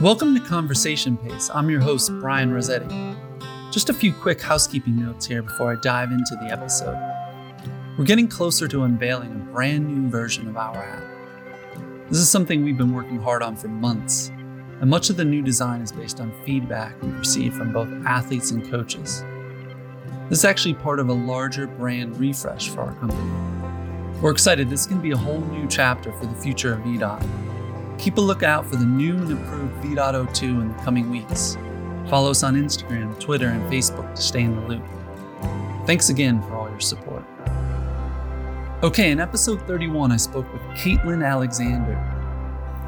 Welcome to Conversation Pace. I'm your host, Brian Rossetti. Just a few quick housekeeping notes here before I dive into the episode. We're getting closer to unveiling a brand new version of our app. This is something we've been working hard on for months, and much of the new design is based on feedback we've received from both athletes and coaches. This is actually part of a larger brand refresh for our company. We're excited this can be a whole new chapter for the future of VDOT. Keep a lookout for the new and improved VDOT 02 in the coming weeks. Follow us on Instagram, Twitter, and Facebook to stay in the loop. Thanks again for all your support. Okay, in episode 31, I spoke with Caitlin Alexander.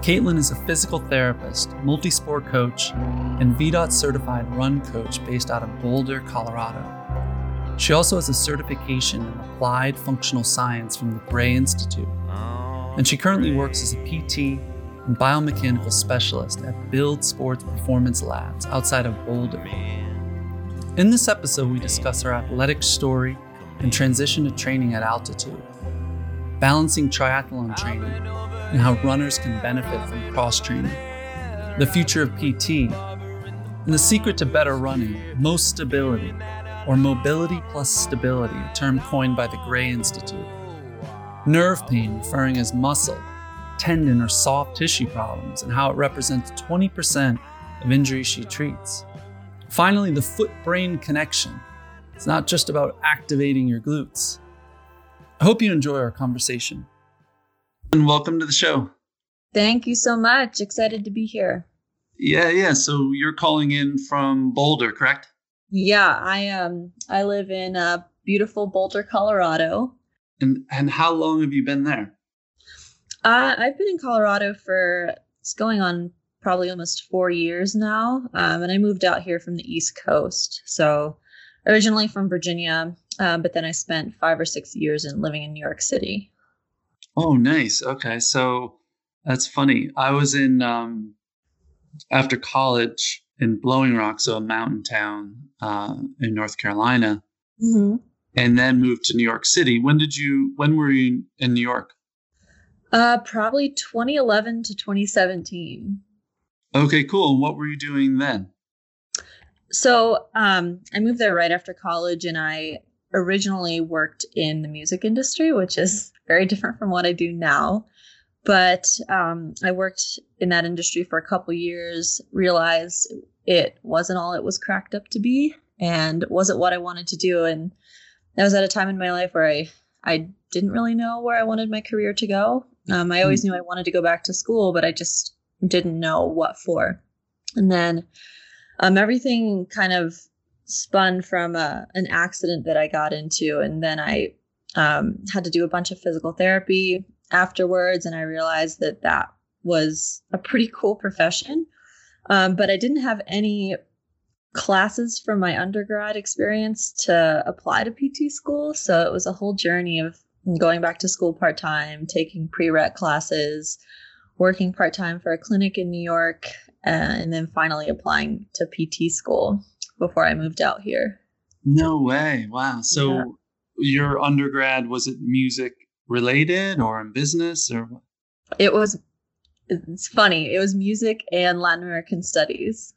Caitlin is a physical therapist, multi-sport coach, and VDOT certified run coach based out of Boulder, Colorado. She also has a certification in applied functional science from the Gray Institute, and she currently works as a PT and biomechanical specialist at Build Sports Performance Labs outside of Boulder. In this episode, we discuss her athletic story and transition to training at altitude, balancing triathlon training, and how runners can benefit from cross-training, the future of PT, and the secret to better running, most stability, or mobility plus stability, a term coined by the Gray Institute. Nerve pain, referring as muscle, tendon or soft tissue problems, and how it represents 20% of injuries she treats. Finally, the foot-brain connection. It's not just about activating your glutes. I hope you enjoy our conversation. And welcome to the show. Thank you so much. Excited to be here. Yeah. So you're calling in from Boulder, correct? Yeah, I live in beautiful Boulder, Colorado. And how long have you been there? I've been in Colorado for, it's going on probably almost 4 years now, and I moved out here from the East Coast. So originally from Virginia, but then I spent 5 or 6 years living in New York City. Oh, nice. Okay. So that's funny. I was in, after college, in Blowing Rock, so a mountain town in North Carolina, and then moved to New York City. When were you in New York? Probably 2011 to 2017. Okay, cool. And what were you doing then? So I moved there right after college, and I originally worked in the music industry, which is very different from what I do now. But I worked in that industry for a couple years, realized it wasn't all it was cracked up to be and wasn't what I wanted to do. And I was at a time in my life where I didn't really know where I wanted my career to go. I always knew I wanted to go back to school, but I just didn't know what for. And then everything kind of spun from an accident that I got into. And then I had to do a bunch of physical therapy afterwards. And I realized that was a pretty cool profession. But I didn't have any classes from my undergrad experience to apply to PT school. So it was a whole journey of going back to school part-time, taking pre-rec classes, working part-time for a clinic in New York, and then finally applying to PT school before I moved out here. No way. Wow. So yeah. Your undergrad, was it music related or in business or what? It's funny. It was music and Latin American studies.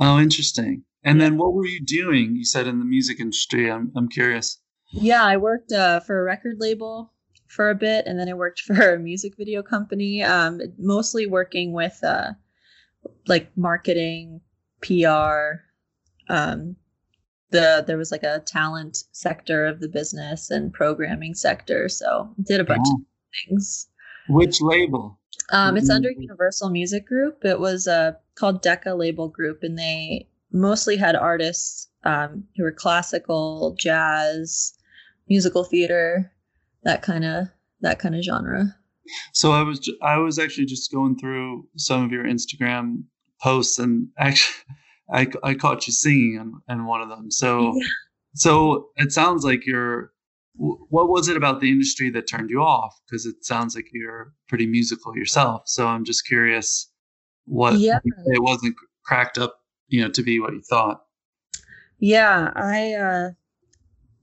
Oh, interesting. And then what were you doing? You said in the music industry. I'm curious. Yeah, I worked for a record label for a bit, and then I worked for a music video company, mostly working with like marketing, PR. There was like a talent sector of the business and programming sector, so did a bunch of things. Which label? It's under Universal Music Group. It was called Decca Label Group, and they mostly had artists who were classical, jazz, musical theater, that kind of genre. So I was actually just going through some of your Instagram posts, and actually I caught you singing in one of them. So yeah. So it sounds like you're. What was it about the industry that turned you off? Because it sounds like you're pretty musical yourself. So I'm just curious what it wasn't cracked up, to be what you thought. Yeah,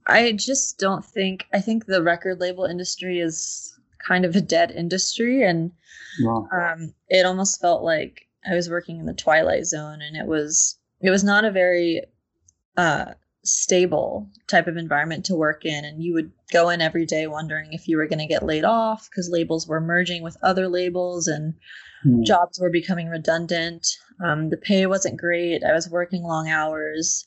I just don't think. I think the record label industry is kind of a dead industry, and it almost felt like I was working in the twilight zone, and it was not a very stable type of environment to work in. And you would go in every day wondering if you were going to get laid off because labels were merging with other labels and jobs were becoming redundant. The pay wasn't great. I was working long hours,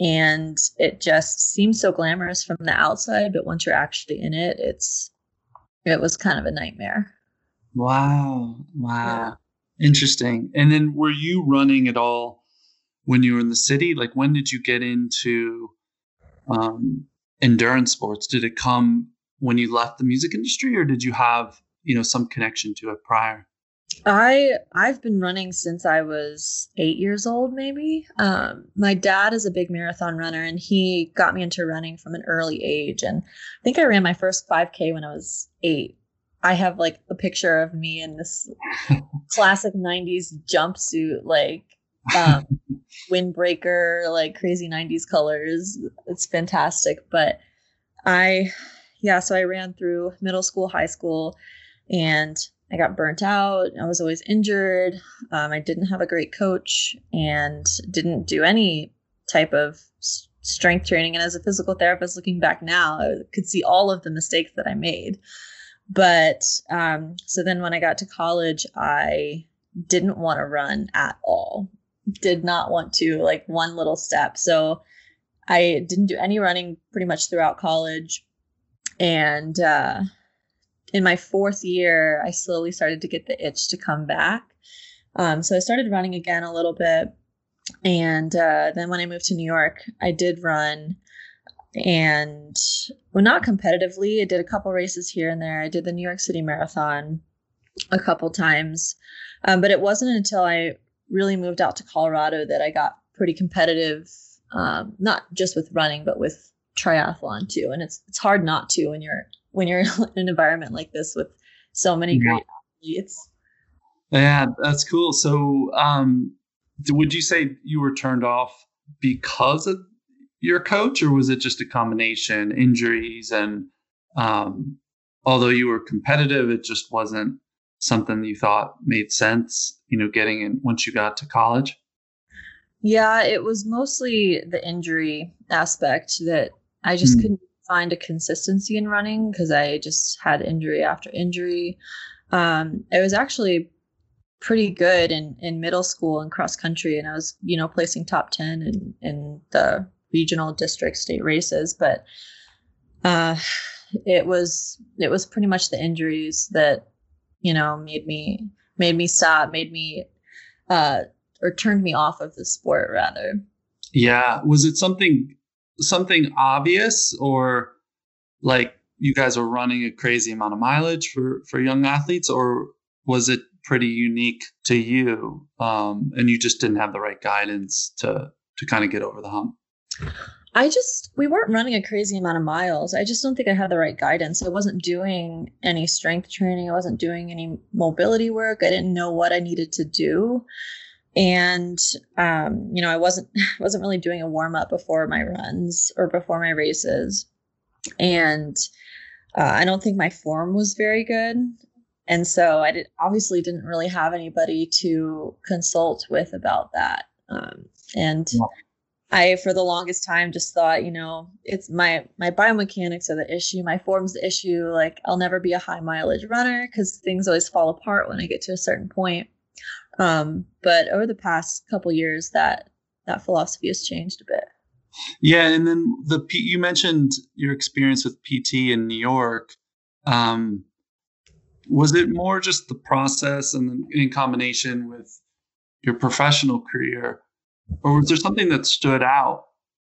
and it just seemed so glamorous from the outside, but once you're actually in it, it was kind of a nightmare. Wow. Yeah. Interesting. And then were you running at all when you were in the city? Like, when did you get into endurance sports? Did it come when you left the music industry, or did you have, some connection to it prior? I've been running since I was 8 years old, maybe. My dad is a big marathon runner, and he got me into running from an early age. And I think I ran my first 5K when I was 8. I have like a picture of me in this classic 90s jumpsuit, like windbreaker, like crazy 90s colors. It's fantastic. But so I ran through middle school, high school, and I got burnt out. I was always injured. I didn't have a great coach and didn't do any type of strength training. And as a physical therapist, looking back now, I could see all of the mistakes that I made. But so then when I got to college, I didn't want to run at all. Did not want to, like, one little step. So I didn't do any running pretty much throughout college. And in my fourth year, I slowly started to get the itch to come back. So I started running again a little bit. And then when I moved to New York, I did run. And well, not competitively. I did a couple races here and there. I did the New York City Marathon a couple times. But it wasn't until I really moved out to Colorado that I got pretty competitive, not just with running, but with triathlon too. And it's hard not to when you're in an environment like this with so many great athletes. Yeah, that's cool. So would you say you were turned off because of your coach, or was it just a combination, injuries? And although you were competitive, it just wasn't something you thought made sense, getting in once you got to college? Yeah, it was mostly the injury aspect that I just couldn't find a consistency in running because I just had injury after injury. I was actually pretty good in middle school and cross country, and I was, placing top 10 in the regional, district, state races. But it was pretty much the injuries that made me stop, or turned me off of the sport rather. Yeah, was it something obvious, or like you guys are running a crazy amount of mileage for young athletes, or was it pretty unique to you and you just didn't have the right guidance to kind of get over the hump? We weren't running a crazy amount of miles. I just don't think I had the right guidance. I wasn't doing any strength training. I wasn't doing any mobility work. I didn't know what I needed to do. And, I wasn't really doing a warm up before my runs or before my races. And, I don't think my form was very good. And so I didn't really have anybody to consult with about that. I, for the longest time, just thought, it's my biomechanics are the issue. My form's the issue. Like, I'll never be a high mileage runner because things always fall apart when I get to a certain point. But over the past couple years, that philosophy has changed a bit. Yeah. And then you mentioned your experience with PT in New York. Was it more just the process and in combination with your professional career, or was there something that stood out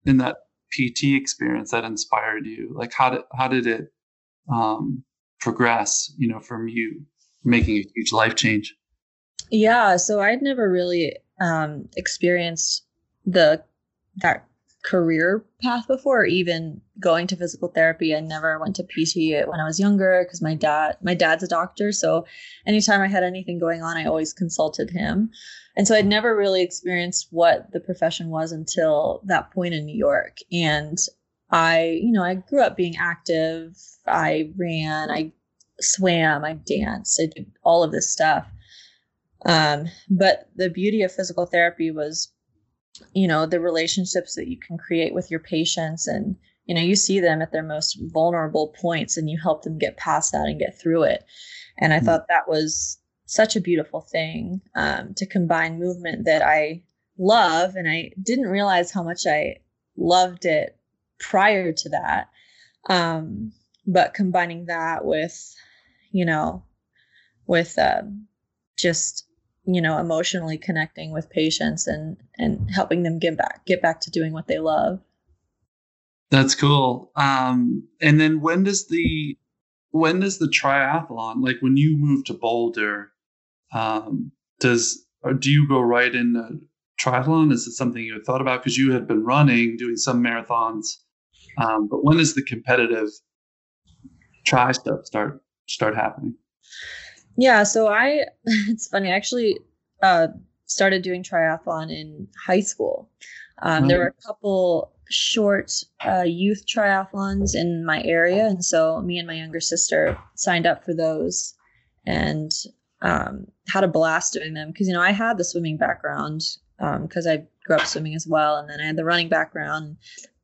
in that PT experience that inspired you? Like, how did it, progress, from you making a huge life change? Yeah. So I'd never really experienced that career path before, or even going to physical therapy. I never went to PT when I was younger because my dad's a doctor. So anytime I had anything going on, I always consulted him. And so I'd never really experienced what the profession was until that point in New York. And I grew up being active. I ran, I swam, I danced, I did all of this stuff. But the beauty of physical therapy was, you know, the relationships that you can create with your patients, and, you know, you see them at their most vulnerable points and you help them get past that and get through it. And I thought that was such a beautiful thing, to combine movement that I love. And I didn't realize how much I loved it prior to that. But combining that with, you know, with, just, you know, emotionally connecting with patients and helping them get back to doing what they love. That's cool. And then when does the triathlon, like when you move to Boulder, do you go right into triathlon? Is it something you had thought about? Because you had been running, doing some marathons. But when does the competitive tri stuff start happening? Yeah. So it's funny, I actually started doing triathlon in high school. There were a couple short youth triathlons in my area. And so me and my younger sister signed up for those and had a blast doing them. Because, you know, I had the swimming background because I grew up swimming as well. And then I had the running background.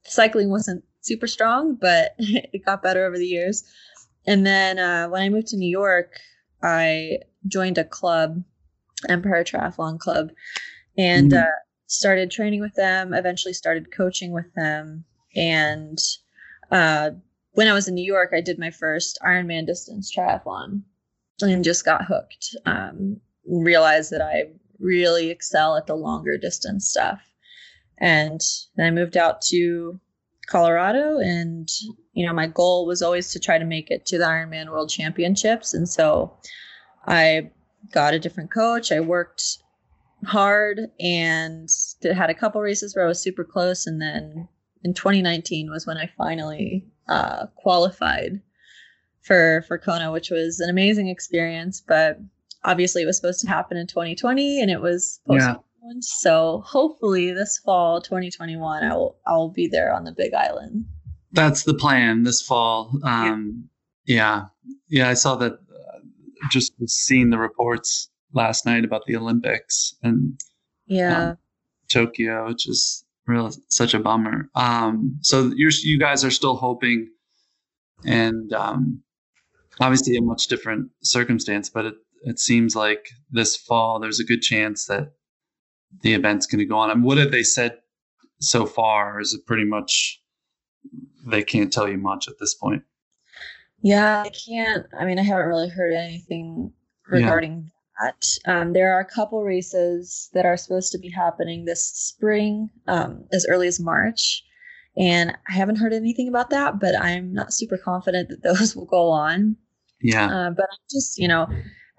Cycling wasn't super strong, but it got better over the years. And then when I moved to New York, I joined a club, Empire Triathlon Club, and started training with them, eventually started coaching with them. And when I was in New York, I did my first Ironman distance triathlon and just got hooked, realized that I really excel at the longer distance stuff. And then I moved out to Colorado, and, you know, my goal was always to try to make it to the Ironman World Championships. And so I got a different coach. I worked hard and had a couple races where I was super close. And then in 2019 was when I finally qualified for Kona, which was an amazing experience. But obviously it was supposed to happen in 2020 and it was postponed. So hopefully this fall 2021, I'll be there on the Big Island. That's the plan this fall. Yeah, I saw that, just seeing the reports last night about the Olympics and Tokyo, which is real, such a bummer. So you guys are still hoping, and obviously a much different circumstance, but it seems like this fall there's a good chance that the event's going to go on. And what have they said so far? Is it pretty much they can't tell you much at this point? Yeah, I can't. I mean, I haven't really heard anything regarding that. There are a couple races that are supposed to be happening this spring, as early as March. And I haven't heard anything about that, but I'm not super confident that those will go on. Yeah. But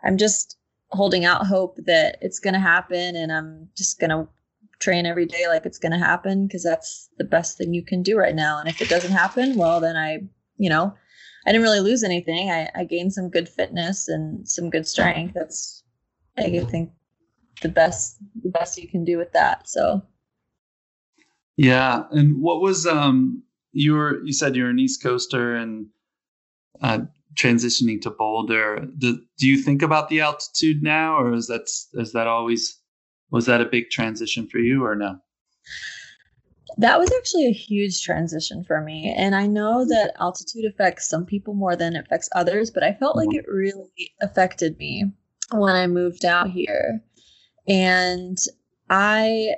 I'm just holding out hope that it's going to happen, and I'm just going to train every day like it's going to happen, because that's the best thing you can do right now. And if it doesn't happen, well, then I didn't really lose anything. I gained some good fitness and some good strength. That's, I think, the best you can do with that. So. Yeah. And what was, you said you're an East Coaster and transitioning to Boulder. Do you think about the altitude now, or was that a big transition for you, or no? That was actually a huge transition for me. And I know that altitude affects some people more than it affects others, but I felt like it really affected me when I moved out here. And I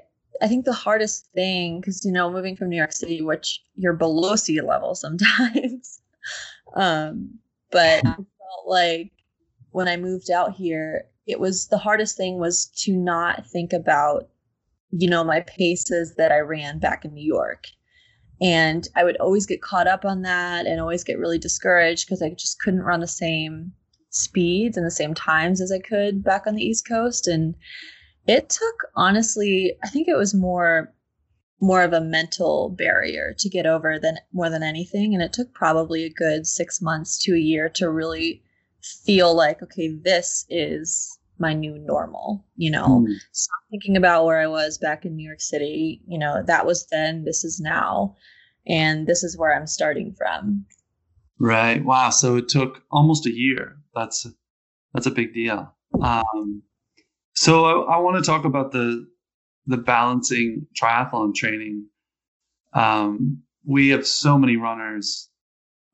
think the hardest thing, because, you know, moving from New York City, which you're below sea level sometimes, but I felt like when I moved out here, it was the hardest thing was to not think about, you know, my paces that I ran back in New York. And I would always get caught up on that and always get really discouraged because I just couldn't run the same speeds and the same times as I could back on the East Coast. And it took, honestly, I think it was more of a mental barrier to get over more than anything. And it took probably a good 6 months to a year to really feel like, okay, this is my new normal, you know. Stop thinking about where I was back in New York City, you know, that was then, this is now, and this is where I'm starting from. Right. Wow. So it took almost a year. That's a big deal. So I want to talk about the balancing triathlon training. We have so many runners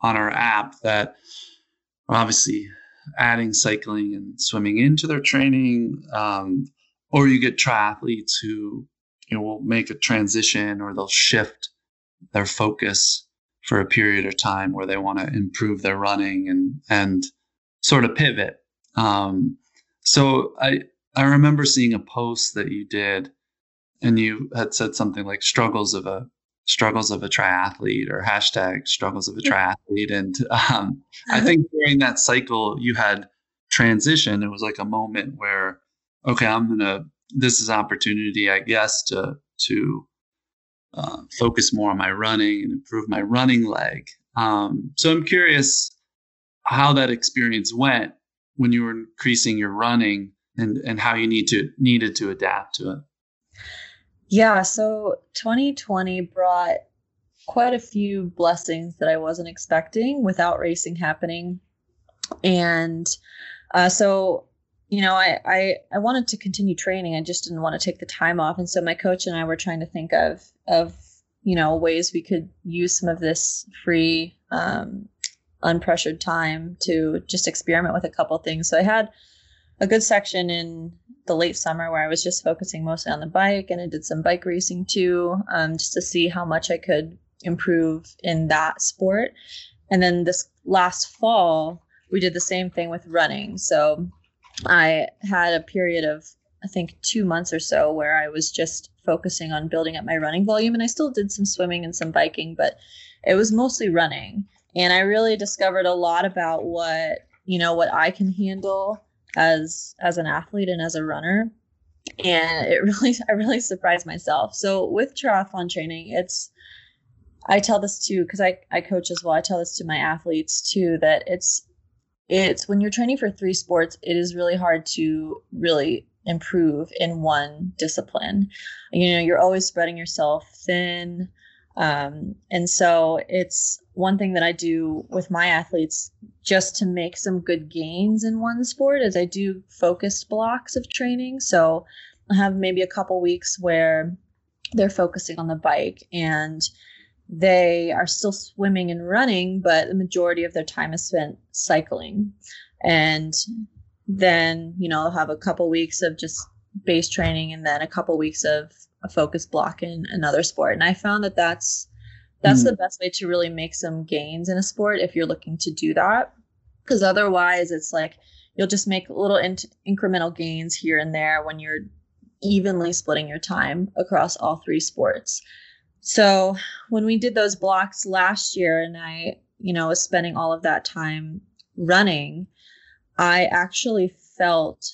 on our app that are obviously adding cycling and swimming into their training, or you get triathletes who, you know, will make a transition, or they'll shift their focus for a period of time where they want to improve their running and sort of pivot. So I remember seeing a post that you did, and you had said something like struggles of a triathlete, or hashtag struggles of a triathlete. And I think during that cycle you had transition. It was like a moment where, okay, this is an opportunity, I guess, to focus more on my running and improve my running leg. So I'm curious how that experience went when you were increasing your running, and how you needed to adapt to it. Yeah, so 2020 brought quite a few blessings that I wasn't expecting without racing happening. And so, you know, I wanted to continue training. I just didn't want to take the time off. And so my coach and I were trying to think of, you know, ways we could use some of this free, unpressured time to just experiment with a couple things. So I had a good section in the late summer where I was just focusing mostly on the bike, and I did some bike racing too, just to see how much I could improve in that sport. And then this last fall, we did the same thing with running. So I had a period of, I think, 2 months or so where I was just focusing on building up my running volume. And I still did some swimming and some biking, but it was mostly running. And I really discovered a lot about what, you know, what I can handle as an athlete and as a runner. And I really surprised myself. So with triathlon training, I tell this too, because I coach as well. I tell this to my athletes too, that it's when you're training for three sports, it is really hard to really improve in one discipline. You know, you're always spreading yourself thin. And so it's one thing that I do with my athletes just to make some good gains in one sport is I do focused blocks of training. So I have maybe a couple weeks where they're focusing on the bike and they are still swimming and running, but the majority of their time is spent cycling. And then, you know, I'll have a couple weeks of just base training and then a couple weeks of a focus block in another sport. And I found that that's the best way to really make some gains in a sport if you're looking to do that, because otherwise it's like you'll just make little incremental gains here and there when you're evenly splitting your time across all three sports. So when we did those blocks last year and I, you know, was spending all of that time running, I actually felt,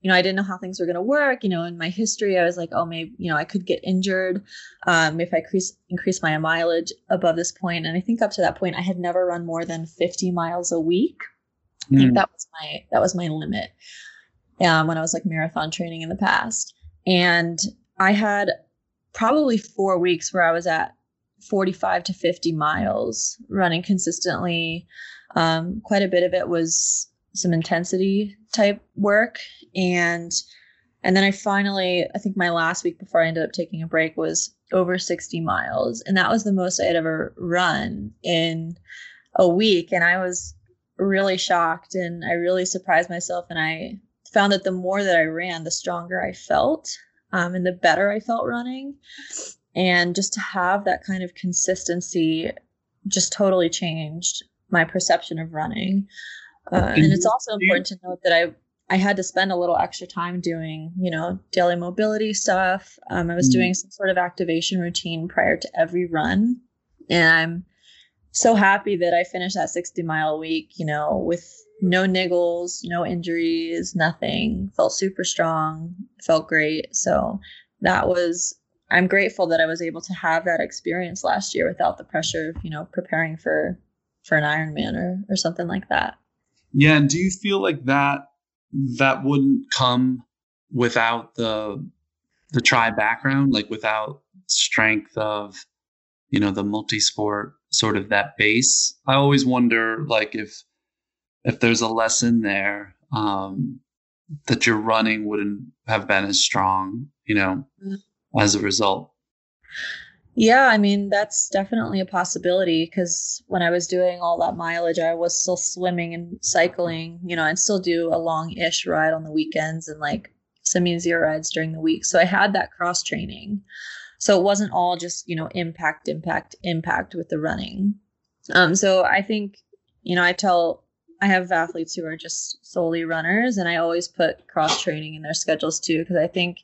you know, I didn't know how things were going to work. You know, in my history, I was like, oh, maybe, you know, I could get injured if I increase my mileage above this point. And I think up to that point, I had never run more than 50 miles a week. I think that was my limit when I was like marathon training in the past. And I had probably 4 weeks where I was at 45 to 50 miles running consistently. Quite a bit of it was some intensity type work. And then I finally, I think my last week before I ended up taking a break was over 60 miles. And that was the most I had ever run in a week. And I was really shocked and I really surprised myself. And I found that the more that I ran, the stronger I felt, and the better I felt running. And just to have that kind of consistency just totally changed my perception of running. And it's also important to note that I had to spend a little extra time doing, you know, daily mobility stuff. I was doing some sort of activation routine prior to every run. And I'm so happy that I finished that 60-mile week, you know, with no niggles, no injuries, nothing. Felt super strong, felt great. So I'm grateful that I was able to have that experience last year without the pressure of, you know, preparing for an Ironman or something like that. Yeah. And do you feel like that wouldn't come without the tri background, like without strength of, you know, the multi-sport sort of that base? I always wonder, like, if there's a lesson there that your running wouldn't have been as strong, you know, as a result. Yeah, I mean, that's definitely a possibility, because when I was doing all that mileage, I was still swimming and cycling, you know, and still do a long-ish ride on the weekends and like some easier rides during the week. So I had that cross training. So it wasn't all just, you know, impact with the running. So I think, you know, I have athletes who are just solely runners, and I always put cross training in their schedules too, because I think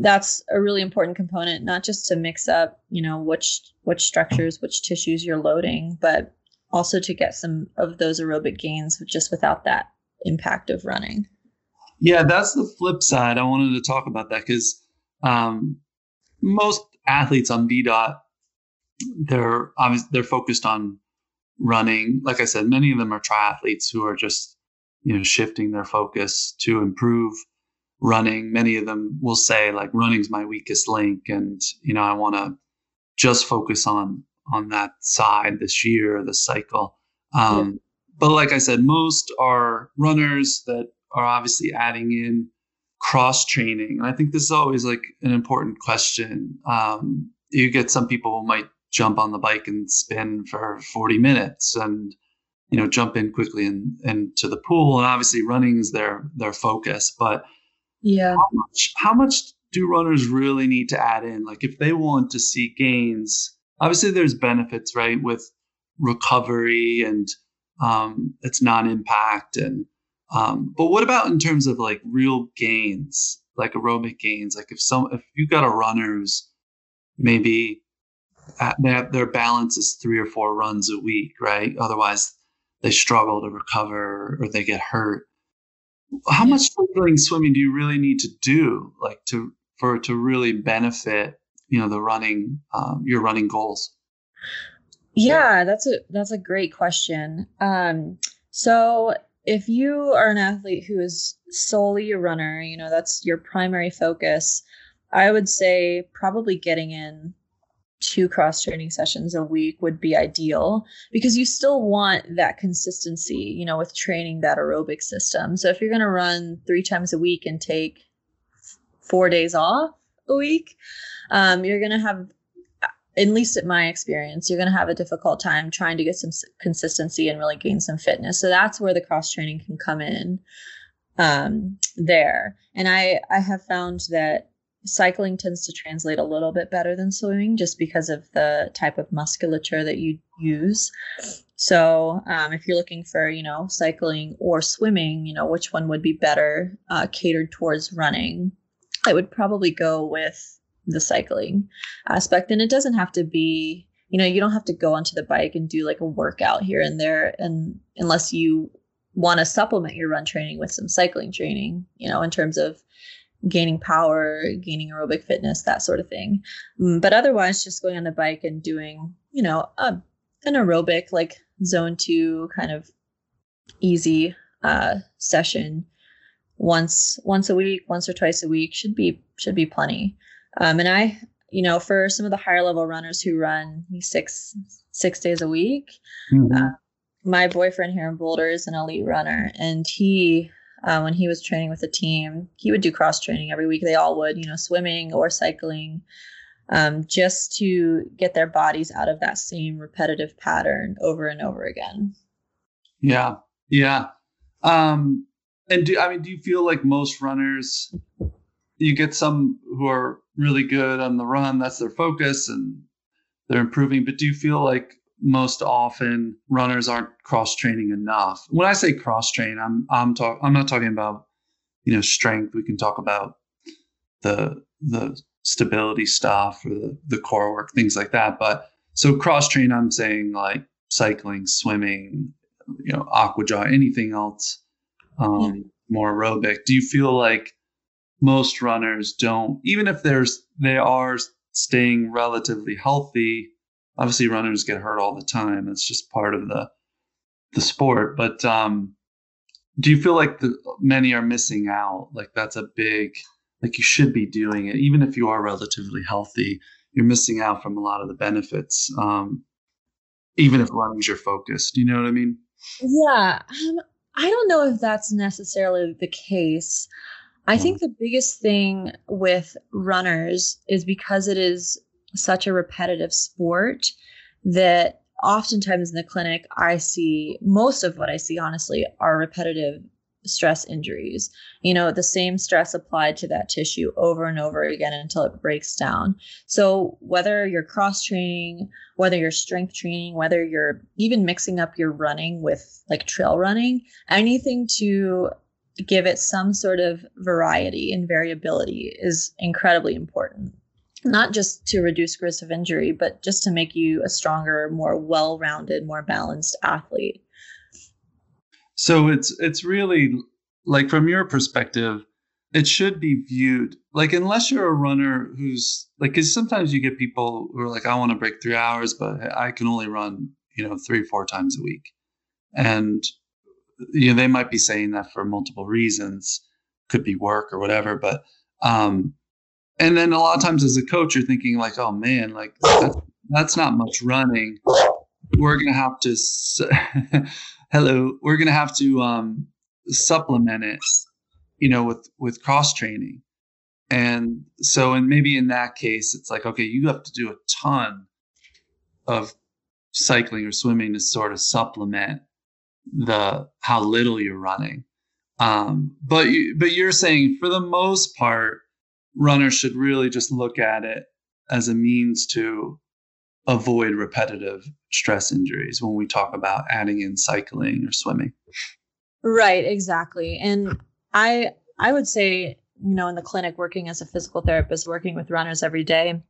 that's a really important component, not just to mix up, you know, which structures, which tissues you're loading, but also to get some of those aerobic gains just without that impact of running. Yeah, that's the flip side. I wanted to talk about that because most athletes on VDOT, they're focused on running. Like I said, many of them are triathletes who are just, you know, shifting their focus to improve running. Many of them will say like running's my weakest link, and you know, I want to just focus on that side this year, the cycle. But like I said, most are runners that are obviously adding in cross training. And I think this is always like an important question. You get some people who might jump on the bike and spin for 40 minutes and, you know, jump in quickly and to the pool. And obviously running is their focus, but yeah, how much do runners really need to add in? Like if they want to see gains, obviously there's benefits, right, with recovery and it's non-impact. And but what about in terms of like real gains, like aerobic gains? Like if you got a runner who's maybe their balance is 3 or 4 runs a week, right? Otherwise they struggle to recover or they get hurt. How much swimming do you really need to do, like to really benefit, you know, the running, your running goals? Yeah, that's a great question. So if you are an athlete who is solely a runner, you know, that's your primary focus, I would say probably getting in 2 cross training sessions a week would be ideal, because you still want that consistency, you know, with training that aerobic system. So if you're going to run 3 times a week and take 4 days off a week, you're going to have, at least at my experience, you're going to have a difficult time trying to get some consistency and really gain some fitness. So that's where the cross training can come in there. And I have found that cycling tends to translate a little bit better than swimming, just because of the type of musculature that you use. So if you're looking for, you know, cycling or swimming, you know, which one would be better catered towards running, I would probably go with the cycling aspect. And it doesn't have to be, you know, you don't have to go onto the bike and do like a workout here and there, and unless you want to supplement your run training with some cycling training, you know, in terms of gaining power, gaining aerobic fitness, that sort of thing. But otherwise, just going on the bike and doing, you know, an aerobic, like zone 2 kind of easy session once a week, once or twice a week should be plenty. And I, you know, for some of the higher level runners who run 6 days a week, my boyfriend here in Boulder is an elite runner, and he, when he was training with the team, he would do cross training every week. They all would, you know, swimming or cycling, just to get their bodies out of that same repetitive pattern over and over again. Yeah. Yeah. And do you feel like most runners, you get some who are really good on the run, that's their focus and they're improving, but do you feel like most often runners aren't cross training enough? When I say cross train, I'm not talking about, you know, strength. We can talk about the stability stuff or the core work, things like that. But so cross train, I'm saying like cycling, swimming, you know, aqua jog, anything else more aerobic. Do you feel like most runners don't, even if they are staying relatively healthy? Obviously, runners get hurt all the time. That's just part of the sport. But do you feel like many are missing out? Like that's a big, like you should be doing it. Even if you are relatively healthy, you're missing out from a lot of the benefits, even if running's your focus. Do you know what I mean? Yeah. I don't know if that's necessarily the case. I think the biggest thing with runners is because it is such a repetitive sport that oftentimes in the clinic, I see most of what I see, honestly, are repetitive stress injuries. You know, the same stress applied to that tissue over and over again until it breaks down. So whether you're cross training, whether you're strength training, whether you're even mixing up your running with like trail running, anything to give it some sort of variety and variability is incredibly important, not just to reduce risk of injury, but just to make you a stronger, more well-rounded, more balanced athlete. So it's really like, from your perspective, it should be viewed like, unless you're a runner who's like, because sometimes you get people who are like, I want to break 3 hours, but I can only run, you know, 3 or 4 times a week. And you know, they might be saying that for multiple reasons, could be work or whatever. But, and then a lot of times as a coach, you're thinking like, oh man, like that's not much running. We're going to have to, we're going to have to, supplement it, you know, with cross training. And so, and maybe in that case, it's like, okay, you have to do a ton of cycling or swimming to sort of supplement how little you're running. But you're saying for the most part, runners should really just look at it as a means to avoid repetitive stress injuries when we talk about adding in cycling or swimming. Right, exactly. And I would say, you know, in the clinic, working as a physical therapist, working with runners every day,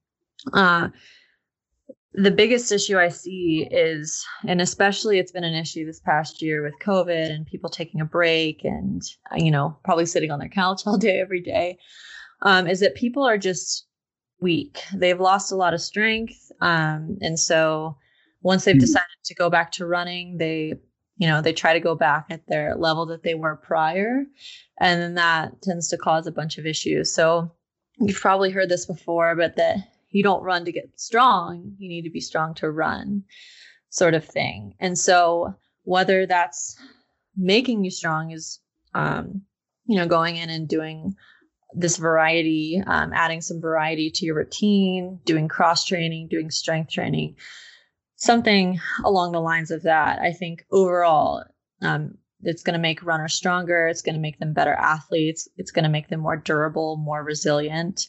the biggest issue I see is, and especially it's been an issue this past year with COVID and people taking a break and, you know, probably sitting on their couch all day, every day, is that people are just weak. They've lost a lot of strength. And so once they've decided to go back to running, they try to go back at their level that they were prior. And then that tends to cause a bunch of issues. So you've probably heard this before, but you don't run to get strong. You need to be strong to run, sort of thing. And so whether that's making you strong is, going in and doing this variety, adding some variety to your routine, doing cross training, doing strength training, something along the lines of that. I think overall, it's going to make runners stronger. It's going to make them better athletes. It's going to make them more durable, more resilient.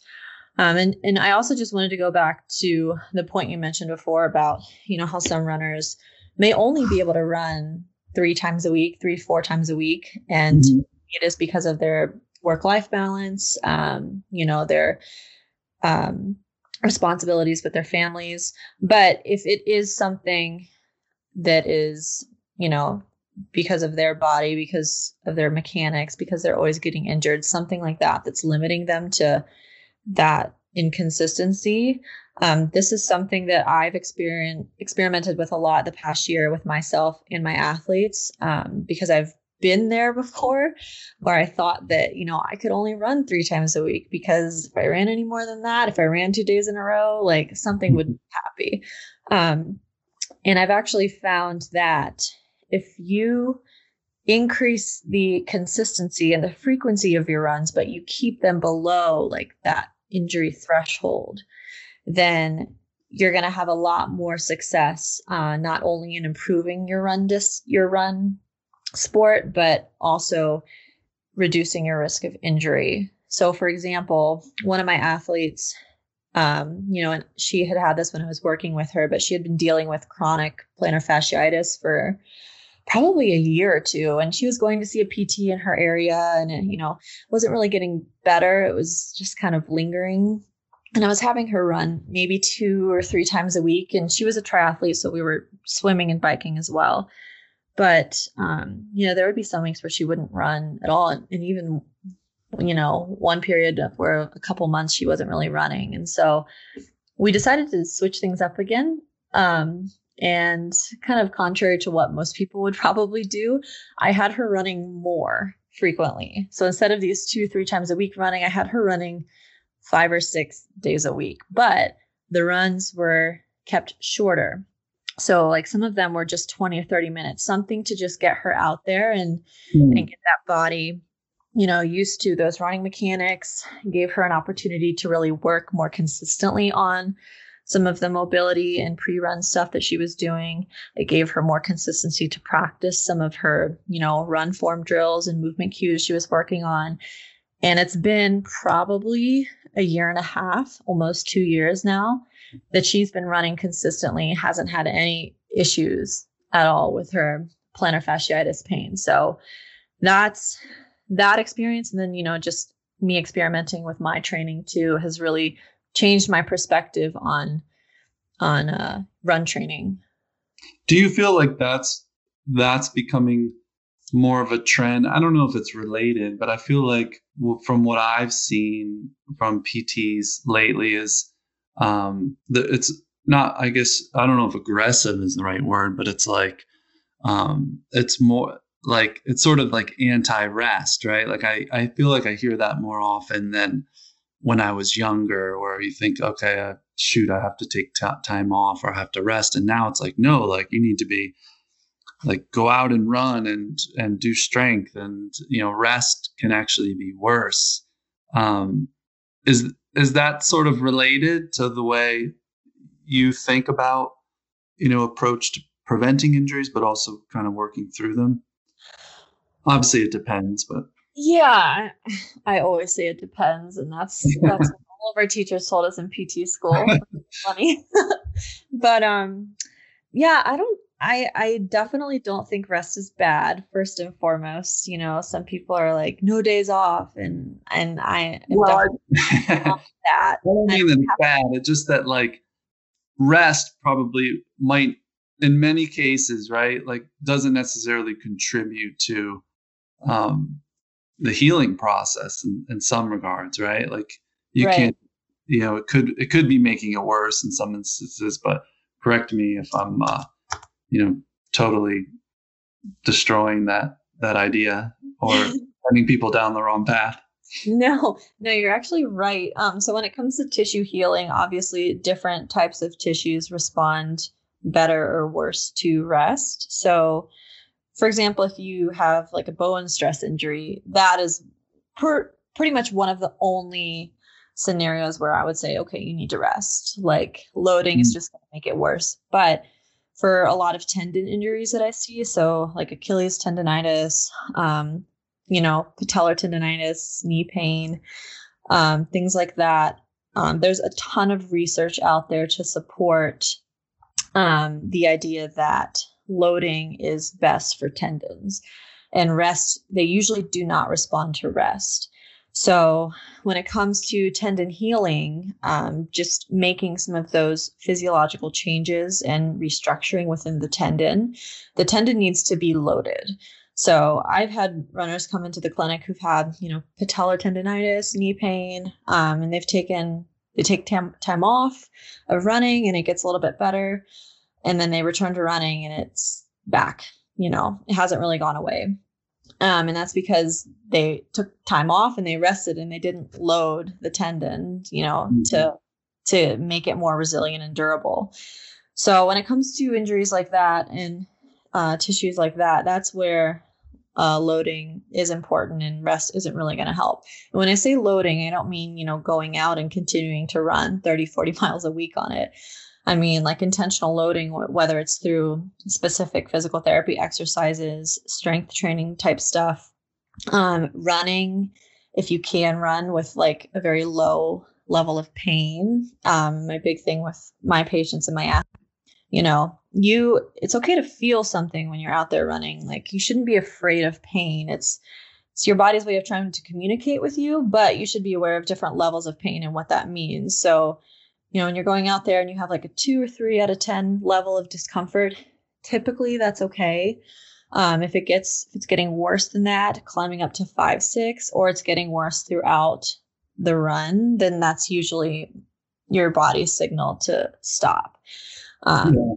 And I also just wanted to go back to the point you mentioned before about, you know, how some runners may only be able to run 3, 4 times a week. And it is because of their work-life balance, their responsibilities with their families. But if it is something that is, you know, because of their body, because of their mechanics, because they're always getting injured, something like that, that's limiting them to that inconsistency. This is something that I've experimented with a lot the past year with myself and my athletes, because I've been there before where I thought that, you know, I could only run 3 times a week because if I ran any more than that, if I ran 2 days in a row, like something wouldn't be happy. And I've actually found that if you increase the consistency and the frequency of your runs, but you keep them below like that injury threshold, then you're going to have a lot more success, not only in improving your run sport, but also reducing your risk of injury. So for example, one of my athletes, and she had this when I was working with her, but she had been dealing with chronic plantar fasciitis for probably a year or two. And she was going to see a PT in her area and, you know, wasn't really getting better. It was just kind of lingering. And I was having her run maybe 2 or 3 times a week. And she was a triathlete, so we were swimming and biking as well. But, there would be some weeks where she wouldn't run at all. And even, you know, one period where a couple months she wasn't really running. And so we decided to switch things up again. And kind of contrary to what most people would probably do, I had her running more frequently. So instead of these 2, 3 times a week running, I had her running 5 or 6 days a week, but the runs were kept shorter. So like some of them were just 20 or 30 minutes, something to just get her out there and get that body, you know, used to those running mechanics, gave her an opportunity to really work more consistently on some of the mobility and pre-run stuff that she was doing. It gave her more consistency to practice some of her, you know, run form drills and movement cues she was working on. And it's been probably a year and a half, almost 2 years now, that she's been running consistently, hasn't had any issues at all with her plantar fasciitis pain. So that's that experience. And then, you know, just me experimenting with my training too has really changed my perspective on run training. Do you feel like that's becoming more of a trend? I don't know if it's related, but I feel like from what I've seen from PTs lately is it's not, I guess, I don't know if aggressive is the right word, but it's like it's more like it's sort of like anti-rest, right? Like I feel like I hear that more often than when I was younger, where you think, okay, shoot, I have to take time off or I have to rest. And now it's like, no, like you need to be like, go out and run and do strength, and, you know, rest can actually be worse. Is that sort of related to the way you think about, you know, approach to preventing injuries, but also kind of working through them? Obviously it depends, but. Yeah, I always say it depends, and that's what all of our teachers told us in PT school. Funny, but yeah, I definitely don't think rest is bad. First and foremost, you know, some people are like, no days off, and I not that. I don't mean that it's bad. It's just that like rest probably might, in many cases, right, like doesn't necessarily contribute to the healing process in some regards, right? Like you can't, you know, it could be making it worse in some instances, but correct me if I'm, you know, totally destroying that idea or sending people down the wrong path. No, you're actually right. So when it comes to tissue healing, obviously different types of tissues respond better or worse to rest. So, for example, if you have like a Bowen stress injury, that is pretty much one of the only scenarios where I would say, okay, you need to rest. Like loading is just going to make it worse. But for a lot of tendon injuries that I see, so like Achilles tendonitis, you know, patellar tendonitis, knee pain, things like that. There's a ton of research out there to support the idea that loading is best for tendons, and rest, they usually do not respond to rest. So when it comes to tendon healing, just making some of those physiological changes and restructuring within the tendon needs to be loaded. So I've had runners come into the clinic who've had, you know, patellar tendonitis, knee pain, and they take time off of running and it gets a little bit better. And then they return to running and it's back, you know, it hasn't really gone away. And that's because they took time off and they rested and they didn't load the tendon, you know, to make it more resilient and durable. So when it comes to injuries like that and tissues like that, that's where loading is important and rest isn't really going to help. And when I say loading, I don't mean, you know, going out and continuing to run 30, 40 miles a week on it. I mean, like intentional loading, whether it's through specific physical therapy exercises, strength training type stuff, running, if you can run with like a very low level of pain. My big thing with my patients and my athletes, you know, it's okay to feel something when you're out there running. Like you shouldn't be afraid of pain. It's your body's way of trying to communicate with you, but you should be aware of different levels of pain and what that means. So, you know, when you're going out there and you have like a 2 or 3 out of 10 level of discomfort, typically that's okay. If it's getting worse than that, climbing up to 5, 6, or it's getting worse throughout the run, then that's usually your body's signal to stop.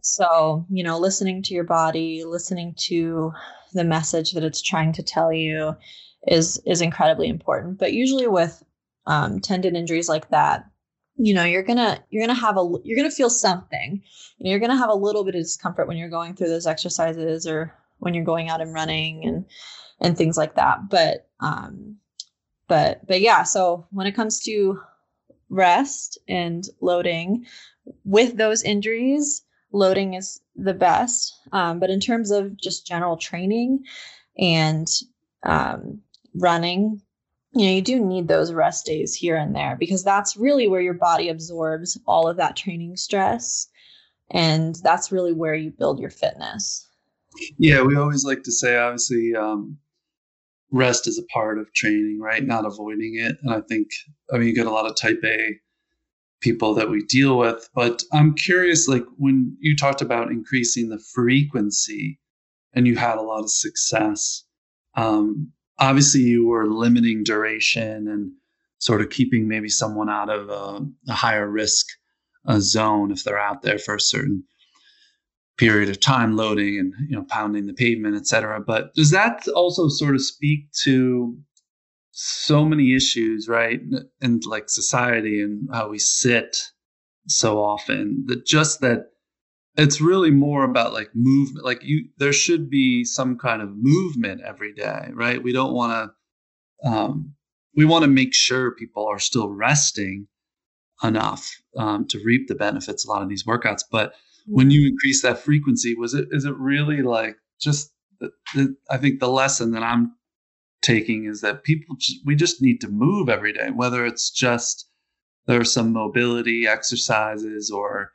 So, you know, listening to your body, listening to the message that it's trying to tell you is incredibly important. But usually with tendon injuries like that, you know, you're going to feel something. You know, you're going to have a little bit of discomfort when you're going through those exercises or when you're going out and running and things like that. But yeah, so when it comes to rest and loading with those injuries, loading is the best. But in terms of just general training and running, you know, you do need those rest days here and there, because that's really where your body absorbs all of that training stress. And that's really where you build your fitness. Yeah, we always like to say, obviously, rest is a part of training, right? Not avoiding it. And I think, I mean, you get a lot of type A people that we deal with, but I'm curious, like when you talked about increasing the frequency and you had a lot of success, obviously you were limiting duration and sort of keeping maybe someone out of a higher risk zone if they're out there for a certain period of time, loading and, you know, pounding the pavement, et cetera. But does that also sort of speak to so many issues, right? And like society and how we sit so often, that just that it's really more about like movement. Like you, there should be some kind of movement every day, right? We don't want to, we want to make sure people are still resting enough to reap the benefits, a lot of these workouts. But when you increase that frequency, is it really like just, I think the lesson that I'm taking is that we just need to move every day, whether it's just there are some mobility exercises or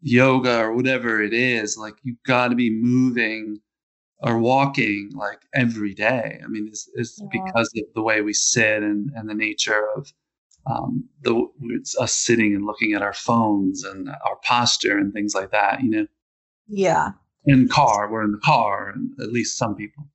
yoga or whatever it is, like you've got to be moving or walking like every day. I mean, it's because of the way we sit and the nature of it's us sitting and looking at our phones and our posture and things like that, you know? Yeah. We're in the car, at least some people.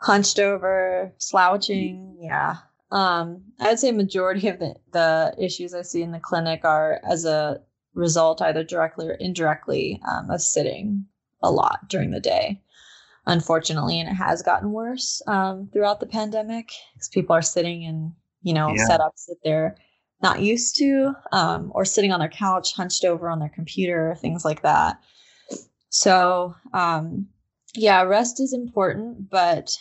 Hunched over, slouching. Yeah. I would say majority of the issues I see in the clinic are as a result, either directly or indirectly, of sitting a lot during the day, unfortunately. And it has gotten worse throughout the pandemic, because people are sitting and, you know, setups that they're not used to, or sitting on their couch, hunched over on their computer, things like that. So, yeah, rest is important, but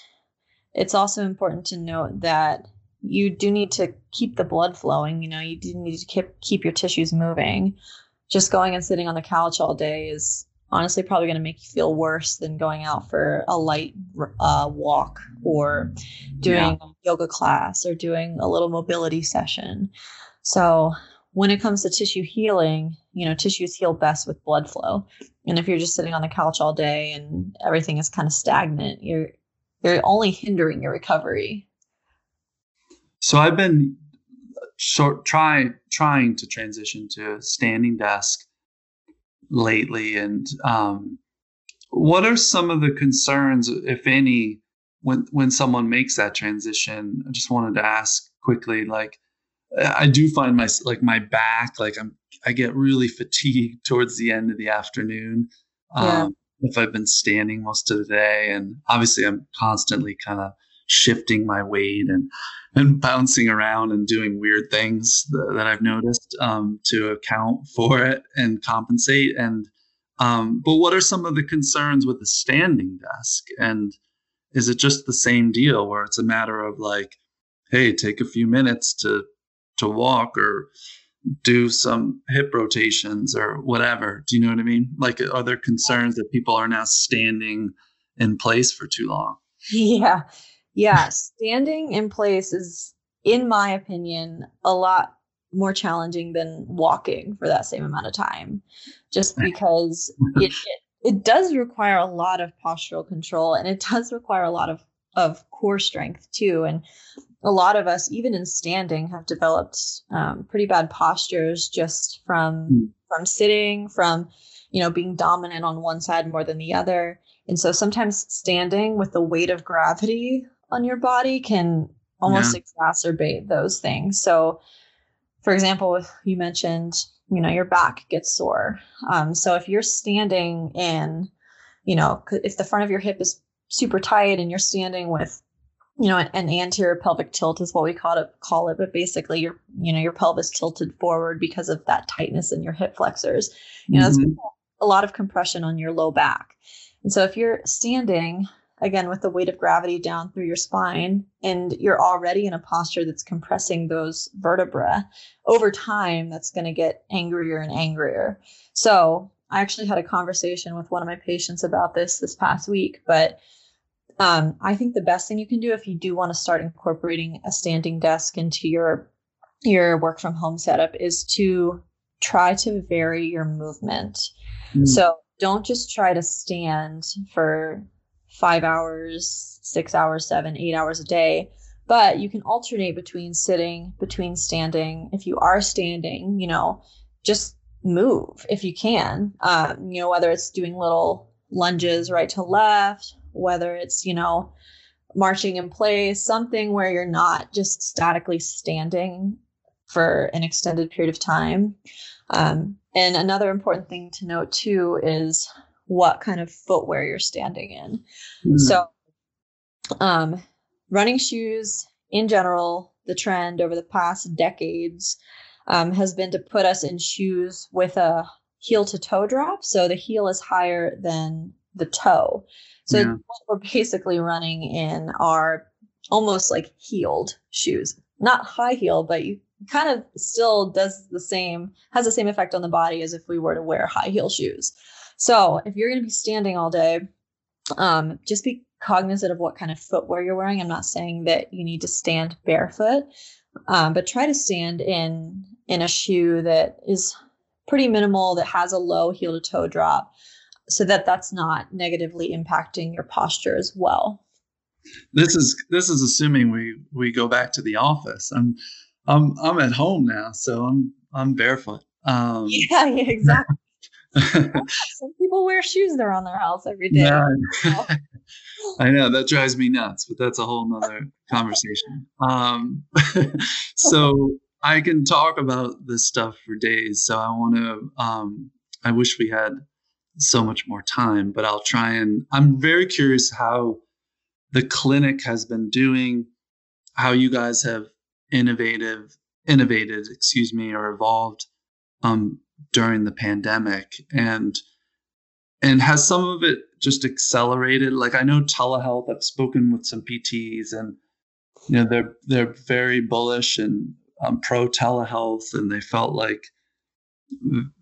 it's also important to note that you do need to keep the blood flowing. You know, you do need to keep your tissues moving. Just going and sitting on the couch all day is honestly probably going to make you feel worse than going out for a light walk or doing a yoga class or doing a little mobility session. So when it comes to tissue healing, you know, tissues heal best with blood flow. And if you're just sitting on the couch all day and everything is kind of stagnant, you're only hindering your recovery. So I've been trying to transition to a standing desk lately. And what are some of the concerns, if any, when someone makes that transition? I just wanted to ask quickly, like, I do find my back, like I get really fatigued towards the end of the afternoon. If I've been standing most of the day, and obviously I'm constantly kind of shifting my weight and bouncing around and doing weird things that I've noticed, to account for it and compensate. And, but what are some of the concerns with the standing desk? And is it just the same deal where it's a matter of like, hey, take a few minutes to walk or do some hip rotations or whatever? Do you know what I mean? Like, are there concerns that people are now standing in place for too long? Yeah. Yeah. Standing in place is, in my opinion, a lot more challenging than walking for that same amount of time, just because it does require a lot of postural control, and it does require a lot of core strength too. And a lot of us, even in standing, have developed pretty bad postures just from sitting, from, you know, being dominant on one side more than the other. And so sometimes standing with the weight of gravity on your body can almost exacerbate those things. So, for example, you mentioned, you know, your back gets sore. So if you're standing in, you know, if the front of your hip is super tight and you're standing with you know, an anterior pelvic tilt is what we call it, but basically your pelvis tilted forward because of that tightness in your hip flexors. You know, mm-hmm. that's a lot of compression on your low back. And so if you're standing, again, with the weight of gravity down through your spine, and you're already in a posture that's compressing those vertebrae, over time, that's going to get angrier and angrier. So I actually had a conversation with one of my patients about this past week, but I think the best thing you can do if you do want to start incorporating a standing desk into your work from home setup is to try to vary your movement. Mm. So don't just try to stand for 5 hours, 6 hours, 7, 8 hours a day, but you can alternate between sitting, between standing. If you are standing, you know, just move if you can, you know, whether it's doing little lunges right to left, whether it's, you know, marching in place, something where you're not just statically standing for an extended period of time. And another important thing to note too is what kind of footwear you're standing in. Mm-hmm. So running shoes in general, the trend over the past decades has been to put us in shoes with a heel to toe drop. So the heel is higher than the toe. So yeah. What we're basically running in are almost like heeled shoes, not high heel, but you kind of still has the same effect on the body as if we were to wear high heel shoes. So if you're going to be standing all day, just be cognizant of what kind of footwear you're wearing. I'm not saying that you need to stand barefoot, but try to stand in a shoe that is pretty minimal, that has a low heel to toe drop, so that that's not negatively impacting your posture as well. This is assuming we go back to the office. I'm at home now, so I'm barefoot. Yeah, exactly. Some people wear shoes that are on their house every day. No, I know that drives me nuts, but that's a whole nother conversation. So I can talk about this stuff for days. So I want to, I wish we had so much more time, but I'll try and, I'm very curious how the clinic has been doing, how you guys have innovated, or evolved, during the pandemic, and has some of it just accelerated? Like, I know telehealth, I've spoken with some PTs, and you know, they're very bullish and pro telehealth, and they felt like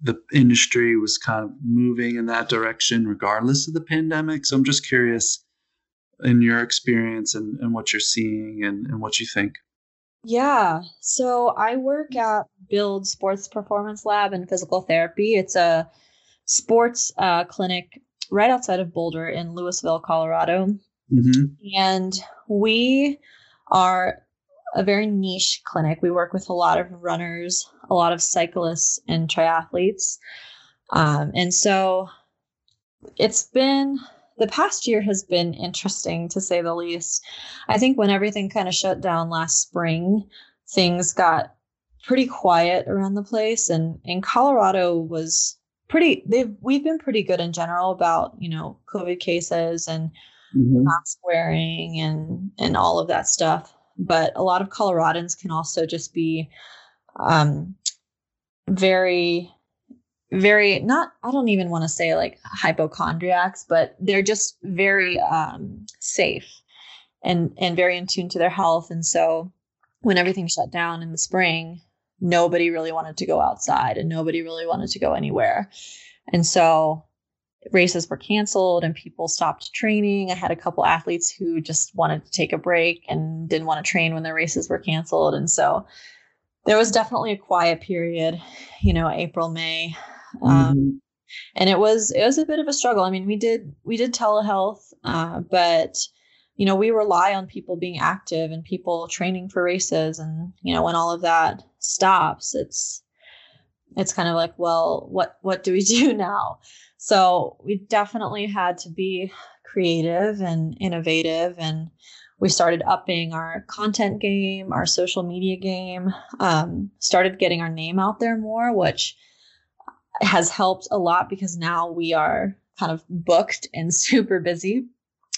the industry was kind of moving in that direction regardless of the pandemic. So I'm just curious in your experience and what you're seeing and what you think. Yeah. So I work at Build Sports Performance Lab in physical therapy. It's a sports clinic right outside of Boulder in Louisville, Colorado. Mm-hmm. And we are a very niche clinic. We work with a lot of runners, a lot of cyclists and triathletes. And so it's been... The past year has been interesting, to say the least. I think when everything kind of shut down last spring, things got pretty quiet around the place. And Colorado was we've been pretty good in general about, you know, COVID cases and mm-hmm. mask wearing and all of that stuff. But a lot of Coloradans can also just be very... very not, I don't even want to say like hypochondriacs, but they're just very safe and very in tune to their health. And so when everything shut down in the spring, nobody really wanted to go outside and nobody really wanted to go anywhere. And so races were canceled and people stopped training. I had a couple athletes who just wanted to take a break and didn't want to train when their races were canceled. And so there was definitely a quiet period, you know, April, May. Mm-hmm. And it was a bit of a struggle. I mean, we did telehealth, but, you know, we rely on people being active and people training for races. And, you know, when all of that stops, it's kind of like, well, what do we do now? So we definitely had to be creative and innovative, and we started upping our content game, our social media game, started getting our name out there more, which has helped a lot because now we are kind of booked and super busy.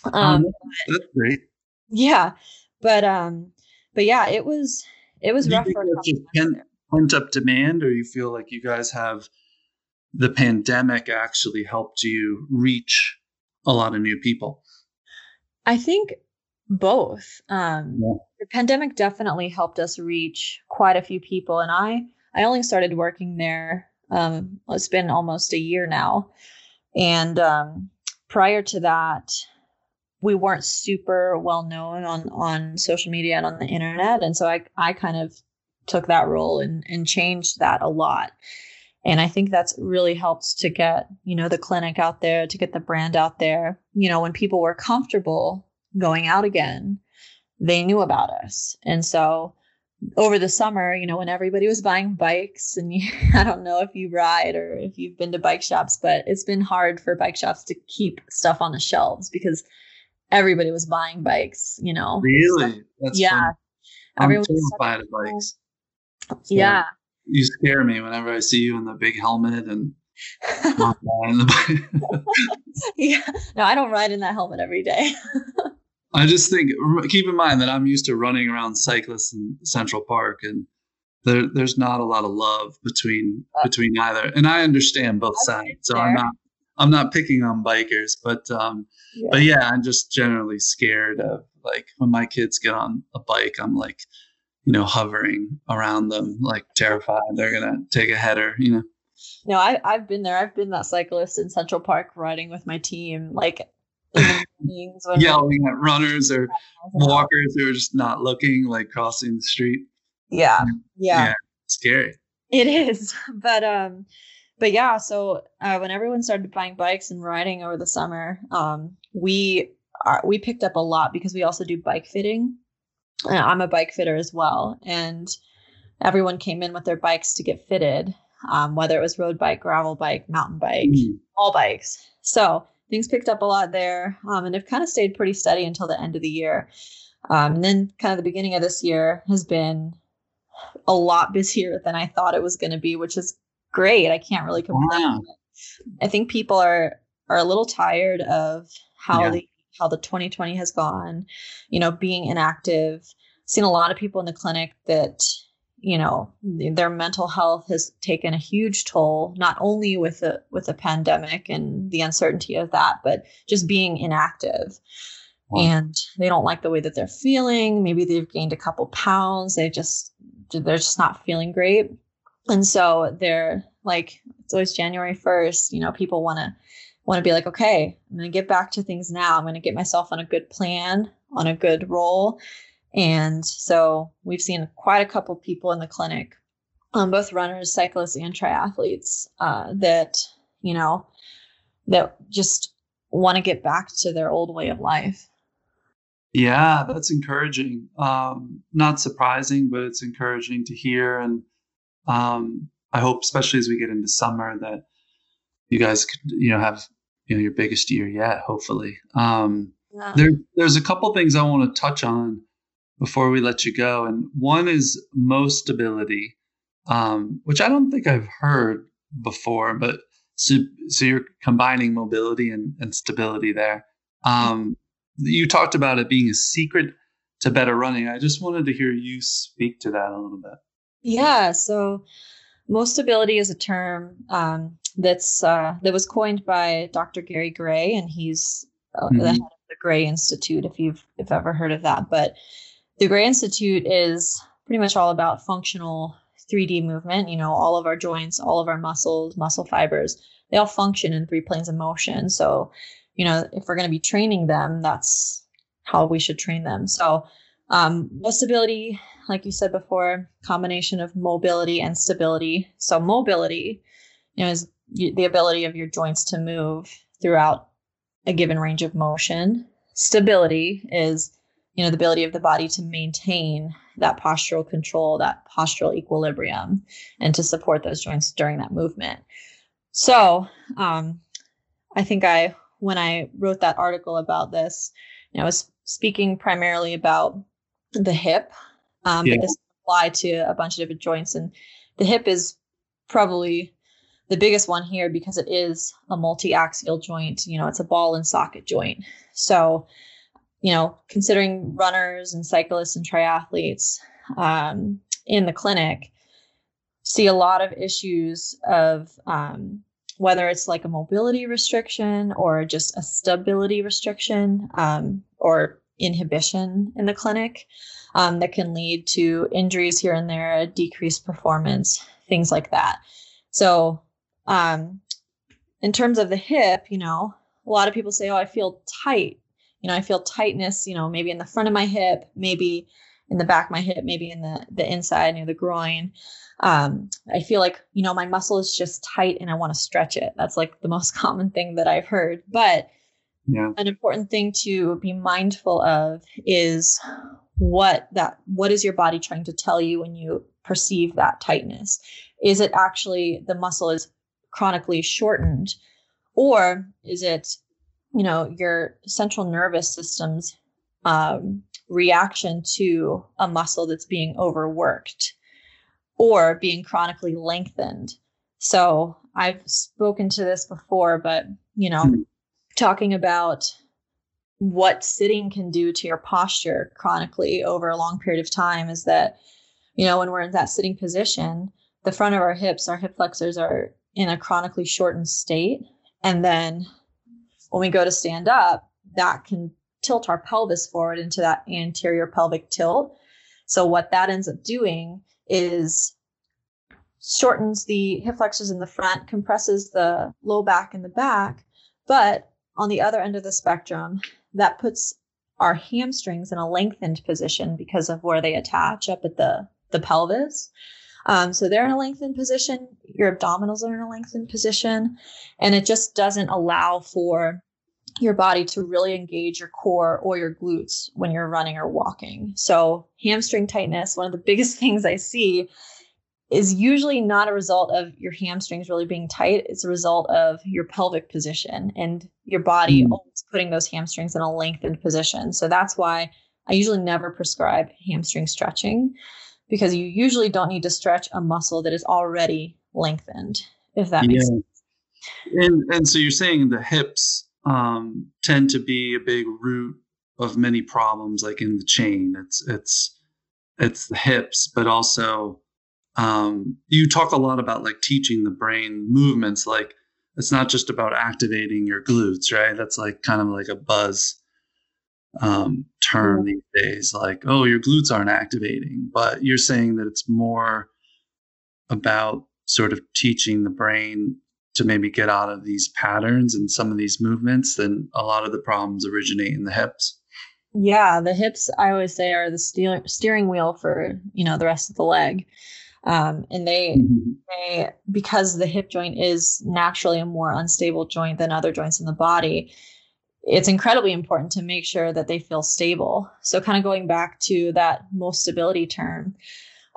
That's great. Yeah. But yeah, it was rough. Pent up demand, or you feel like you guys have the pandemic actually helped you reach a lot of new people? I think both. The pandemic definitely helped us reach quite a few people. And I only started working there. It's been almost a year now. And prior to that, we weren't super well known on social media and on the internet. And so I kind of took that role and changed that a lot. And I think that's really helped to get, you know, the clinic out there, to get the brand out there. You know, when people were comfortable going out again, they knew about us. And so over the summer, you know, when everybody was buying bikes, and I don't know if you ride or if you've been to bike shops, but it's been hard for bike shops to keep stuff on the shelves because everybody was buying bikes, you know. Really? So, that's yeah. Everyone was terrified of bikes. So yeah. You scare me whenever I see you in the big helmet and yeah. No, I don't ride in that helmet every day. I just think, keep in mind that I'm used to running around cyclists in Central Park, and there's not a lot of love between either. And I understand both sides, so I'm not picking on bikers, but yeah, I'm just generally scared of, like, when my kids get on a bike, I'm like, you know, hovering around them, like terrified they're gonna take a header, you know. No, I've been there. I've been that cyclist in Central Park riding with my team, like in the mornings when yelling at runners or walkers who are just not looking, like crossing the street. Yeah. Scary. It is, but yeah. So when everyone started buying bikes and riding over the summer, we picked up a lot because we also do bike fitting. I'm a bike fitter as well, and everyone came in with their bikes to get fitted, whether it was road bike, gravel bike, mountain bike, all bikes. So things picked up a lot there, and they've kind of stayed pretty steady until the end of the year. And then kind of the beginning of this year has been a lot busier than I thought it was going to be, which is great. I can't really complain. Wow. I think people are a little tired of how the 2020 has gone, you know, being inactive. Seen a lot of people in the clinic that, you know, their mental health has taken a huge toll, not only with the pandemic and the uncertainty of that, but just being inactive. Wow. And they don't like the way that they're feeling. Maybe they've gained a couple pounds. They're just not feeling great. And so they're like, it's always January 1st, you know, people want to be like, okay, I'm going to get back to things now. I'm going to get myself on a good plan, on a good roll. And so we've seen quite a couple people in the clinic, both runners, cyclists, and triathletes, that, you know, that just want to get back to their old way of life. Yeah, that's encouraging. Not surprising, but it's encouraging to hear. And I hope, especially as we get into summer, that you guys could, you know, have, you know, your biggest year yet, hopefully. There's a couple things I want to touch on before we let you go. And one is mostability, which I don't think I've heard before, but so you're combining mobility and stability there. You talked about it being a secret to better running. I just wanted to hear you speak to that a little bit. Yeah. So mostability is a term, that was coined by Dr. Gary Gray, and he's the head of the Gray Institute, if you've ever heard of that. But the Gray Institute is pretty much all about functional 3D movement. You know, all of our joints, all of our muscles, muscle fibers, they all function in three planes of motion. So, you know, if we're going to be training them, that's how we should train them. So stability, like you said before, combination of mobility and stability. So mobility, you know, is the ability of your joints to move throughout a given range of motion. Stability is, you know, the ability of the body to maintain that postural control, that postural equilibrium, and to support those joints during that movement. So I think when I wrote that article about this, you know, I was speaking primarily about the hip, but this applies to a bunch of different joints. And the hip is probably the biggest one here because it is a multi-axial joint. You know, it's a ball and socket joint. So you know, considering runners and cyclists and triathletes in the clinic, see a lot of issues of whether it's like a mobility restriction or just a stability restriction or inhibition in the clinic that can lead to injuries here and there, decreased performance, things like that. So in terms of the hip, you know, a lot of people say, oh, I feel tight. You know, I feel tightness, you know, maybe in the front of my hip, maybe in the back of my hip, maybe in the inside near the groin. I feel like, you know, my muscle is just tight and I want to stretch it. That's like the most common thing that I've heard. But yeah, an important thing to be mindful of is what is your body trying to tell you when you perceive that tightness? Is it actually the muscle is chronically shortened, or is it, you know, your central nervous system's reaction to a muscle that's being overworked or being chronically lengthened? So I've spoken to this before, but, you know, talking about what sitting can do to your posture chronically over a long period of time is that, you know, when we're in that sitting position, the front of our hip flexors are in a chronically shortened state. And then when we go to stand up, that can tilt our pelvis forward into that anterior pelvic tilt. So what that ends up doing is shortens the hip flexors in the front, compresses the low back in the back. But on the other end of the spectrum, that puts our hamstrings in a lengthened position because of where they attach up at the pelvis. So they're in a lengthened position. Your abdominals are in a lengthened position, and it just doesn't allow for your body to really engage your core or your glutes when you're running or walking. So hamstring tightness, one of the biggest things I see, is usually not a result of your hamstrings really being tight. It's a result of your pelvic position and your body always putting those hamstrings in a lengthened position. So that's why I usually never prescribe hamstring stretching, because you usually don't need to stretch a muscle that is already lengthened, if that makes sense. And so you're saying the hips tend to be a big root of many problems, like in the chain. It's the hips, but also you talk a lot about like teaching the brain movements. Like it's not just about activating your glutes, right? That's like kind of like a buzz term these days, like, oh, your glutes aren't activating, but you're saying that it's more about sort of teaching the brain to maybe get out of these patterns and some of these movements. Then a lot of the problems originate in the hips. Yeah. The hips, I always say, are the steering wheel for, you know, the rest of the leg. And they, because the hip joint is naturally a more unstable joint than other joints in the body, it's incredibly important to make sure that they feel stable. So kind of going back to that most stability term,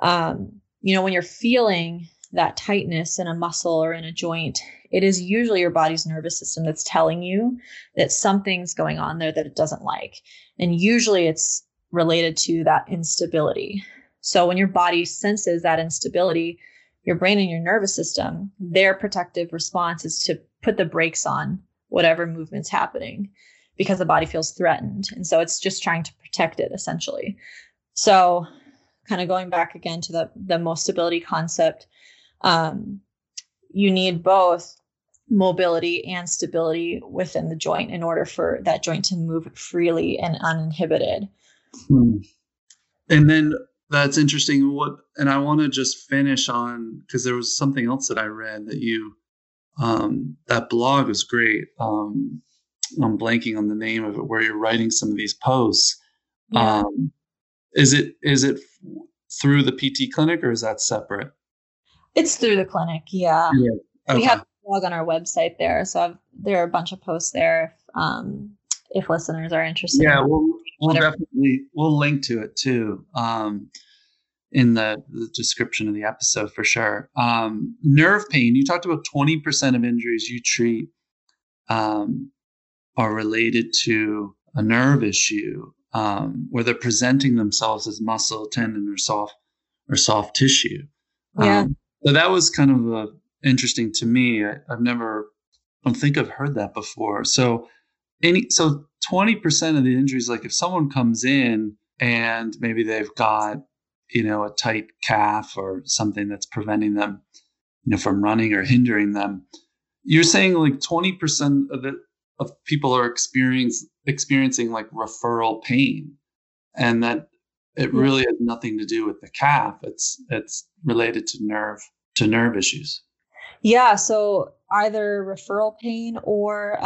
you know, when you're feeling that tightness in a muscle or in a joint, it is usually your body's nervous system that's telling you that something's going on there that it doesn't like. And usually it's related to that instability. So when your body senses that instability, your brain and your nervous system, their protective response is to put the brakes on whatever movement's happening because the body feels threatened. And so it's just trying to protect it essentially. So kind of going back again to the most stability concept, you need both mobility and stability within the joint in order for that joint to move freely and uninhibited. And then that's interesting. And I want to just finish on, because there was something else that I read that you, that blog was great. I'm blanking on the name of it, where you're writing some of these posts. Yeah. Is it through the PT clinic, or is that separate? It's through the clinic. Yeah. Okay. We have a blog on our website there. So there are a bunch of posts there. If listeners are interested. Yeah. We'll definitely, we'll link to it too. In the description of the episode for sure. Nerve pain, you talked about 20% of injuries you treat, are related to a nerve issue, where they're presenting themselves as muscle, tendon, or soft tissue. Yeah. So that was kind of interesting to me. I've never, I don't think I've heard that before. So 20% of the injuries, like if someone comes in and maybe they've got, you know, a tight calf or something that's preventing them, you know, from running or hindering them, you're saying like 20% of people are experiencing like referral pain, and that it really has nothing to do with the calf. It's related to nerve issues. Yeah. So either referral pain or,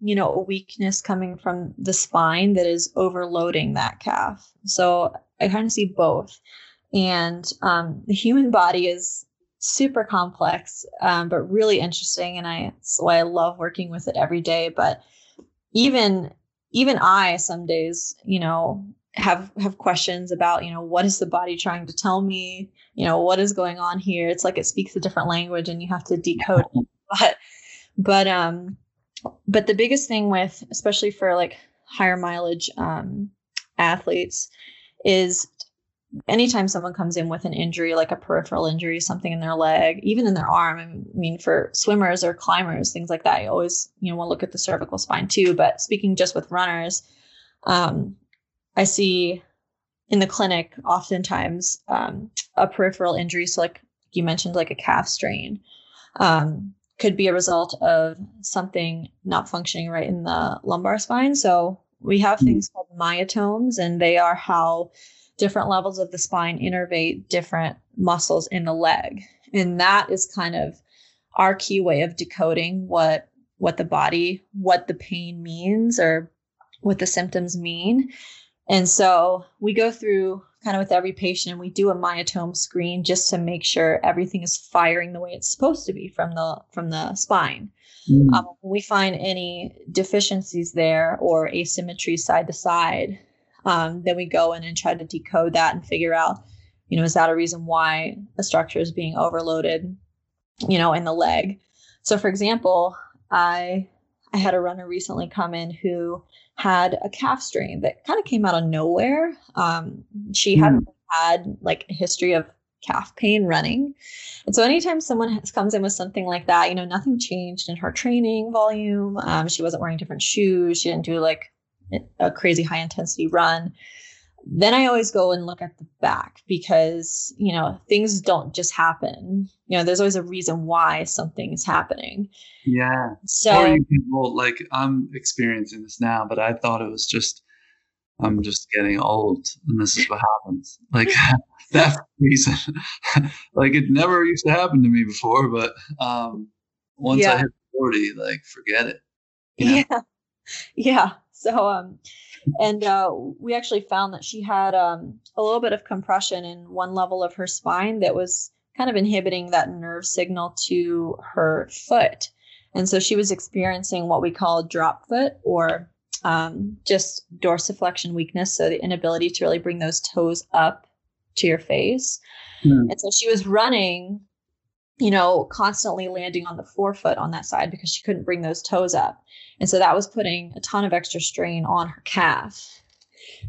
you know, a weakness coming from the spine that is overloading that calf. So I kind of see both. And the human body is super complex, but really interesting. And it's why I love working with it every day. But even I, some days, you know, have questions about, you know, what is the body trying to tell me? You know, what is going on here? It's like it speaks a different language and you have to decode it. But the biggest thing with, especially for like higher mileage athletes, is anytime someone comes in with an injury, like a peripheral injury, something in their leg, even in their arm. I mean, for swimmers or climbers, things like that, you always, you know, want to look at the cervical spine too. But speaking just with runners, I see in the clinic oftentimes a peripheral injury. So like you mentioned, like a calf strain could be a result of something not functioning right in the lumbar spine. So we have things called myotomes, and they are how different levels of the spine innervate different muscles in the leg. And that is kind of our key way of decoding what the body, what the pain means or what the symptoms mean. And so we go through kind of with every patient and we do a myotome screen just to make sure everything is firing the way it's supposed to be from the spine. Mm. We find any deficiencies there or asymmetry side to side. Then we go in and try to decode that and figure out, you know, is that a reason why a structure is being overloaded, you know, in the leg? So for example, I had a runner recently come in who had a calf strain that kind of came out of nowhere. She hadn't had like a history of calf pain running. And so anytime someone comes in with something like that, you know, nothing changed in her training volume. She wasn't wearing different shoes. She didn't do like a crazy high intensity run. Then I always go and look at the back because, you know, things don't just happen. You know, there's always a reason why something is happening. Yeah. So, or you can, well, like I'm experiencing this now, but I thought it was just, I'm just getting old and this is what happens. Like that reason, like it never used to happen to me before, but once I hit 40, like forget it. You know? Yeah. Yeah. So, we actually found that she had a little bit of compression in one level of her spine that was kind of inhibiting that nerve signal to her foot. And so she was experiencing what we call drop foot or just dorsiflexion weakness. So the inability to really bring those toes up to your face. Mm. And so she was running, you know, constantly landing on the forefoot on that side because she couldn't bring those toes up. And so that was putting a ton of extra strain on her calf.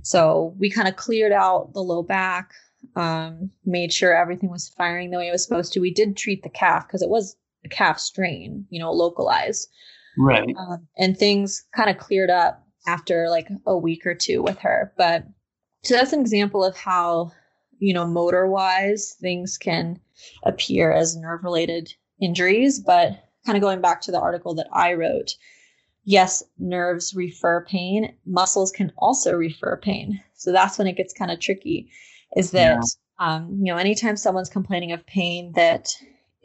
So we kind of cleared out the low back, made sure everything was firing the way it was supposed to. We did treat the calf because it was a calf strain, you know, localized. Right. And things kind of cleared up after like a week or two with her. But so that's an example of how, you know, motor wise things can appear as nerve related injuries. But kind of going back to the article that I wrote, yes, nerves refer pain. Muscles can also refer pain. So that's when it gets kind of tricky, is that, you know, anytime someone's complaining of pain that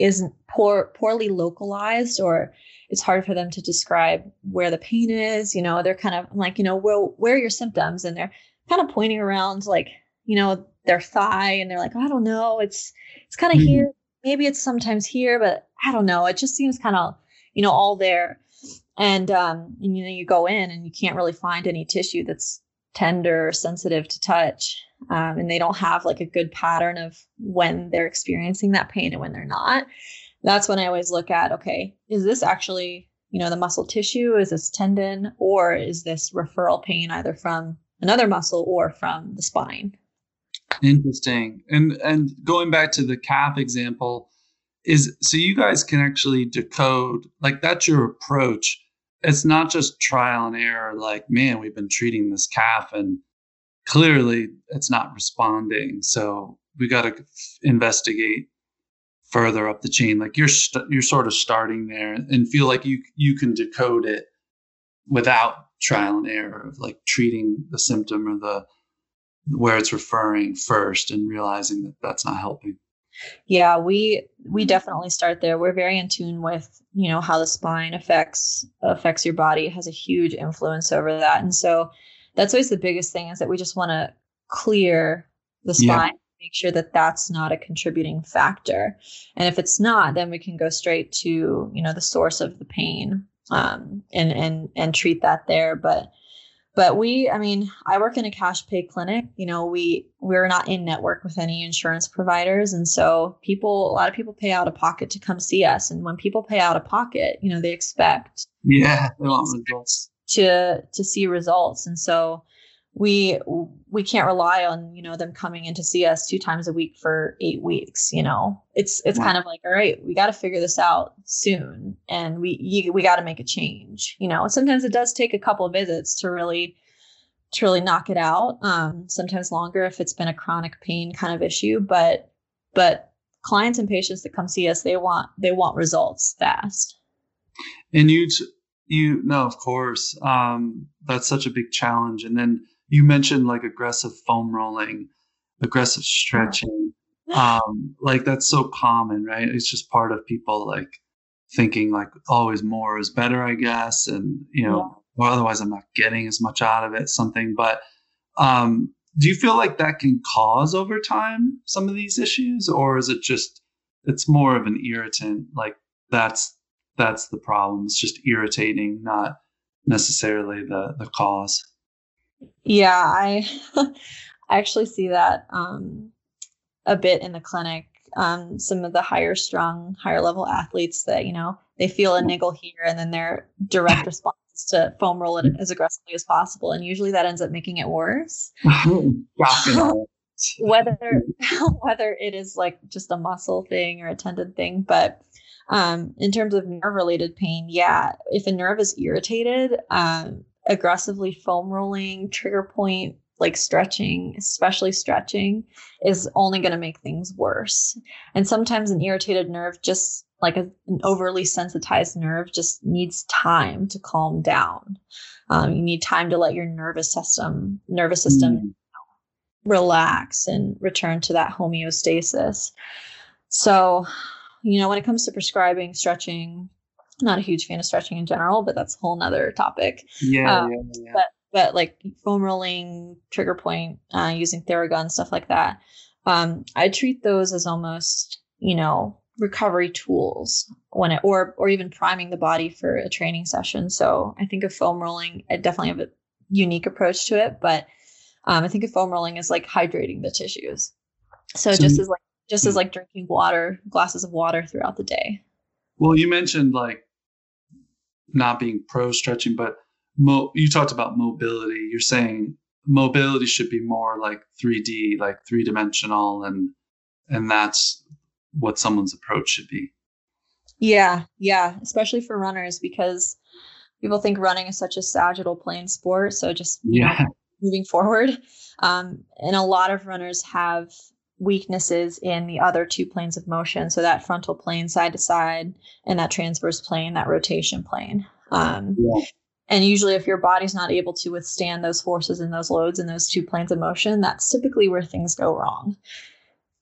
isn't poorly localized, or it's hard for them to describe where the pain is, you know, they're kind of like, you know, well, where are your symptoms? And they're kind of pointing around like, you know, their thigh, and they're like, I don't know. It's kind of here. Maybe it's sometimes here, but I don't know. It just seems kind of, you know, all there. And you know, you go in and you can't really find any tissue that's tender or sensitive to touch. And they don't have like a good pattern of when they're experiencing that pain and when they're not. That's when I always look at, okay, is this actually, you know, the muscle tissue? Is this tendon, or is this referral pain either from another muscle or from the spine? Interesting. And going back to the calf example, so you guys can actually decode, like that's your approach it's not just trial and error. Like, man, we've been treating this calf and clearly it's not responding. So we got to investigate further up the chain. Like you're sort of starting there and feel like you can decode it without trial and error of like treating the symptom or the where it's referring first and realizing that that's not helping. Yeah, we definitely start there. We're very in tune with, you know, how the spine affects your body. It has a huge influence over that. And so that's always the biggest thing, is that we just want to clear the spine, make sure that that's not a contributing factor. And if it's not, then we can go straight to, you know, the source of the pain, and treat that there. But I work in a cash pay clinic. You know, we're not in network with any insurance providers. And so a lot of people pay out of pocket to come see us. And when people pay out of pocket, you know, they expect to see results. And so we can't rely on, you know, them coming in to see us 2 times a week for 8 weeks. You know, it's kind of like, all right, we got to figure this out soon, and we got to make a change. You know, sometimes it does take a couple of visits to really knock it out. Sometimes longer if it's been a chronic pain kind of issue, but clients and patients that come see us, they want results fast. And of course, that's such a big challenge. And then you mentioned like aggressive foam rolling, aggressive stretching. Like that's so common, right? It's just part of people like thinking like always more is better, I guess. And, you know, well, otherwise I'm not getting as much out of it, something. But do you feel like that can cause over time some of these issues, or is it just, it's more of an irritant? Like that's the problem. It's just irritating, not necessarily the cause. Yeah, I actually see that a bit in the clinic. Some of the higher level athletes that, you know, they feel a niggle here, and then their direct response is to foam roll it as aggressively as possible. And usually that ends up making it worse. Whether it is like just a muscle thing or a tendon thing, but in terms of nerve-related pain, if a nerve is irritated, aggressively foam rolling, trigger point, like stretching, especially stretching, is only going to make things worse. And sometimes an irritated nerve, just like an overly sensitized nerve, just needs time to calm down. You need time to let your nervous system relax and return to that homeostasis. So, you know, when it comes to prescribing stretching, not a huge fan of stretching in general, but that's a whole nother topic. But like foam rolling, trigger point, using Theragun, stuff like that. I treat those as almost, you know, recovery tools or even priming the body for a training session. So I think of foam rolling, I definitely have a unique approach to it, but I think of foam rolling as like hydrating the tissues. So just as like, drinking water, glasses of water throughout the day. Well, you mentioned like not being pro stretching, but you talked about mobility. You're saying mobility should be more like 3D, like 3-dimensional. And that's what someone's approach should be. Yeah. Yeah. Especially for runners, because people think running is such a sagittal plane sport. So just moving forward. And a lot of runners have weaknesses in the other 2 planes of motion. So that frontal plane, side to side, and that transverse plane, that rotation plane. And usually if your body's not able to withstand those forces and those loads in those 2 planes of motion, that's typically where things go wrong.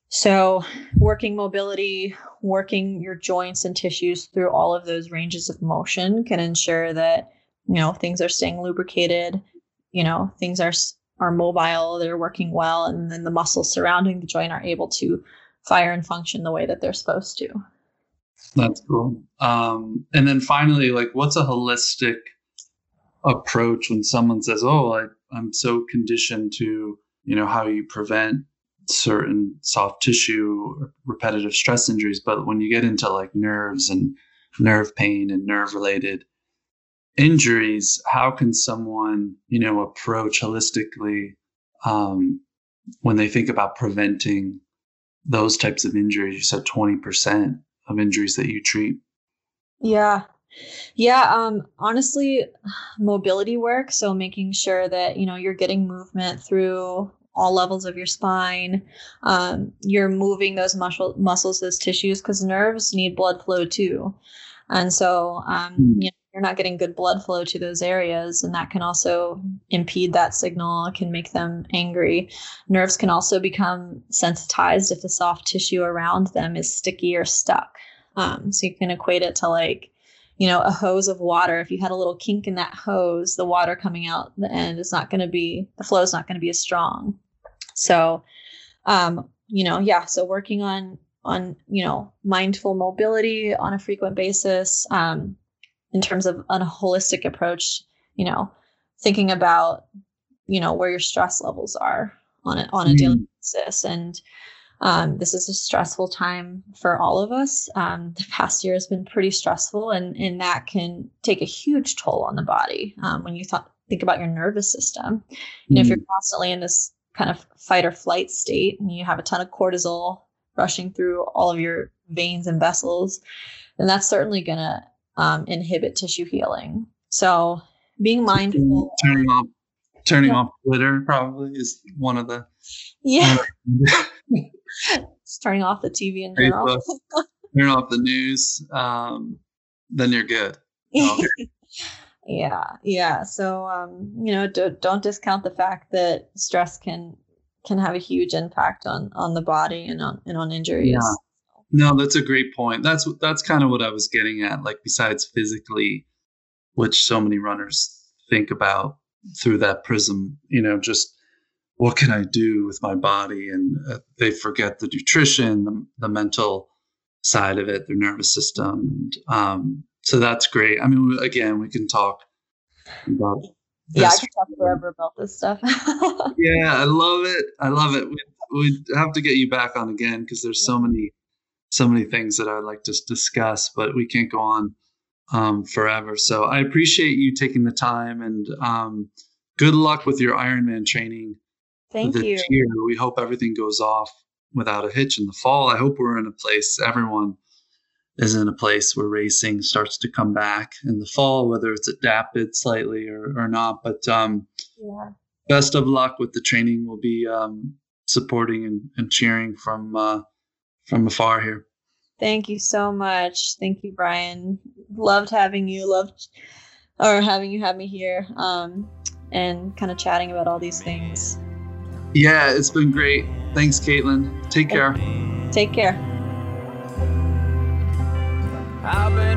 So working mobility, working your joints and tissues through all of those ranges of motion can ensure that, you know, things are staying lubricated, you know, things are mobile, they're working well, and then the muscles surrounding the joint are able to fire and function the way that they're supposed to. That's cool. And then finally, like, what's a holistic approach when someone says, oh, I'm so conditioned to, you know, how you prevent certain soft tissue or repetitive stress injuries, but when you get into like nerves and nerve pain and nerve related injuries, how can someone, you know, approach holistically when they think about preventing those types of injuries? You said 20% of injuries that you treat. Yeah. Yeah. Honestly, mobility work. So making sure that, you know, you're getting movement through all levels of your spine. You're moving those muscles, those tissues, because nerves need blood flow too. And so, you know, you're not getting good blood flow to those areas, and that can also impede that signal. It can make them angry. Nerves can also become sensitized if the soft tissue around them is sticky or stuck. So you can equate it to, like, you know, a hose of water. If you had a little kink in that hose, the water coming out the end is not going to be, the flow is not going to be as strong. So, you know, yeah. So working on, you know, mindful mobility on a frequent basis, in terms of a holistic approach, you know, thinking about, you know, where your stress levels are on a daily basis. And this is a stressful time for all of us. The past year has been pretty stressful, and that can take a huge toll on the body. When you think about your nervous system, you know, if you're constantly in this kind of fight or flight state and you have a ton of cortisol rushing through all of your veins and vessels, then that's certainly going to inhibit tissue healing. So being mindful, turning off Twitter probably is one of the just turning off the TV in general. Turn off the news, then you're good. Okay. Yeah. So you know, don't discount the fact that stress can have a huge impact on the body and on injuries. Yeah. No, that's a great point. That's kind of what I was getting at. Like, besides physically, which so many runners think about through that prism, you know, just what can I do with my body? And they forget the nutrition, the mental side of it, their nervous system. So that's great. I mean, again, we can talk about this. Yeah, I can talk forever about this stuff. Yeah, I love it. We have to get you back on again, because there's so many things that I would like to discuss, but we can't go on forever. So I appreciate you taking the time, and good luck with your Ironman training. Thank you. This year. We hope everything goes off without a hitch in the fall. I hope we're in a place, everyone is in a place where racing starts to come back in the fall, whether it's adapted slightly or not. But best of luck with the training. We'll be supporting and cheering from afar here. Thank you so much. Thank you, Brian. Loved having you have me here, and kind of chatting about all these things. Yeah, it's been great. Thanks, Caitlin. Take care. I've been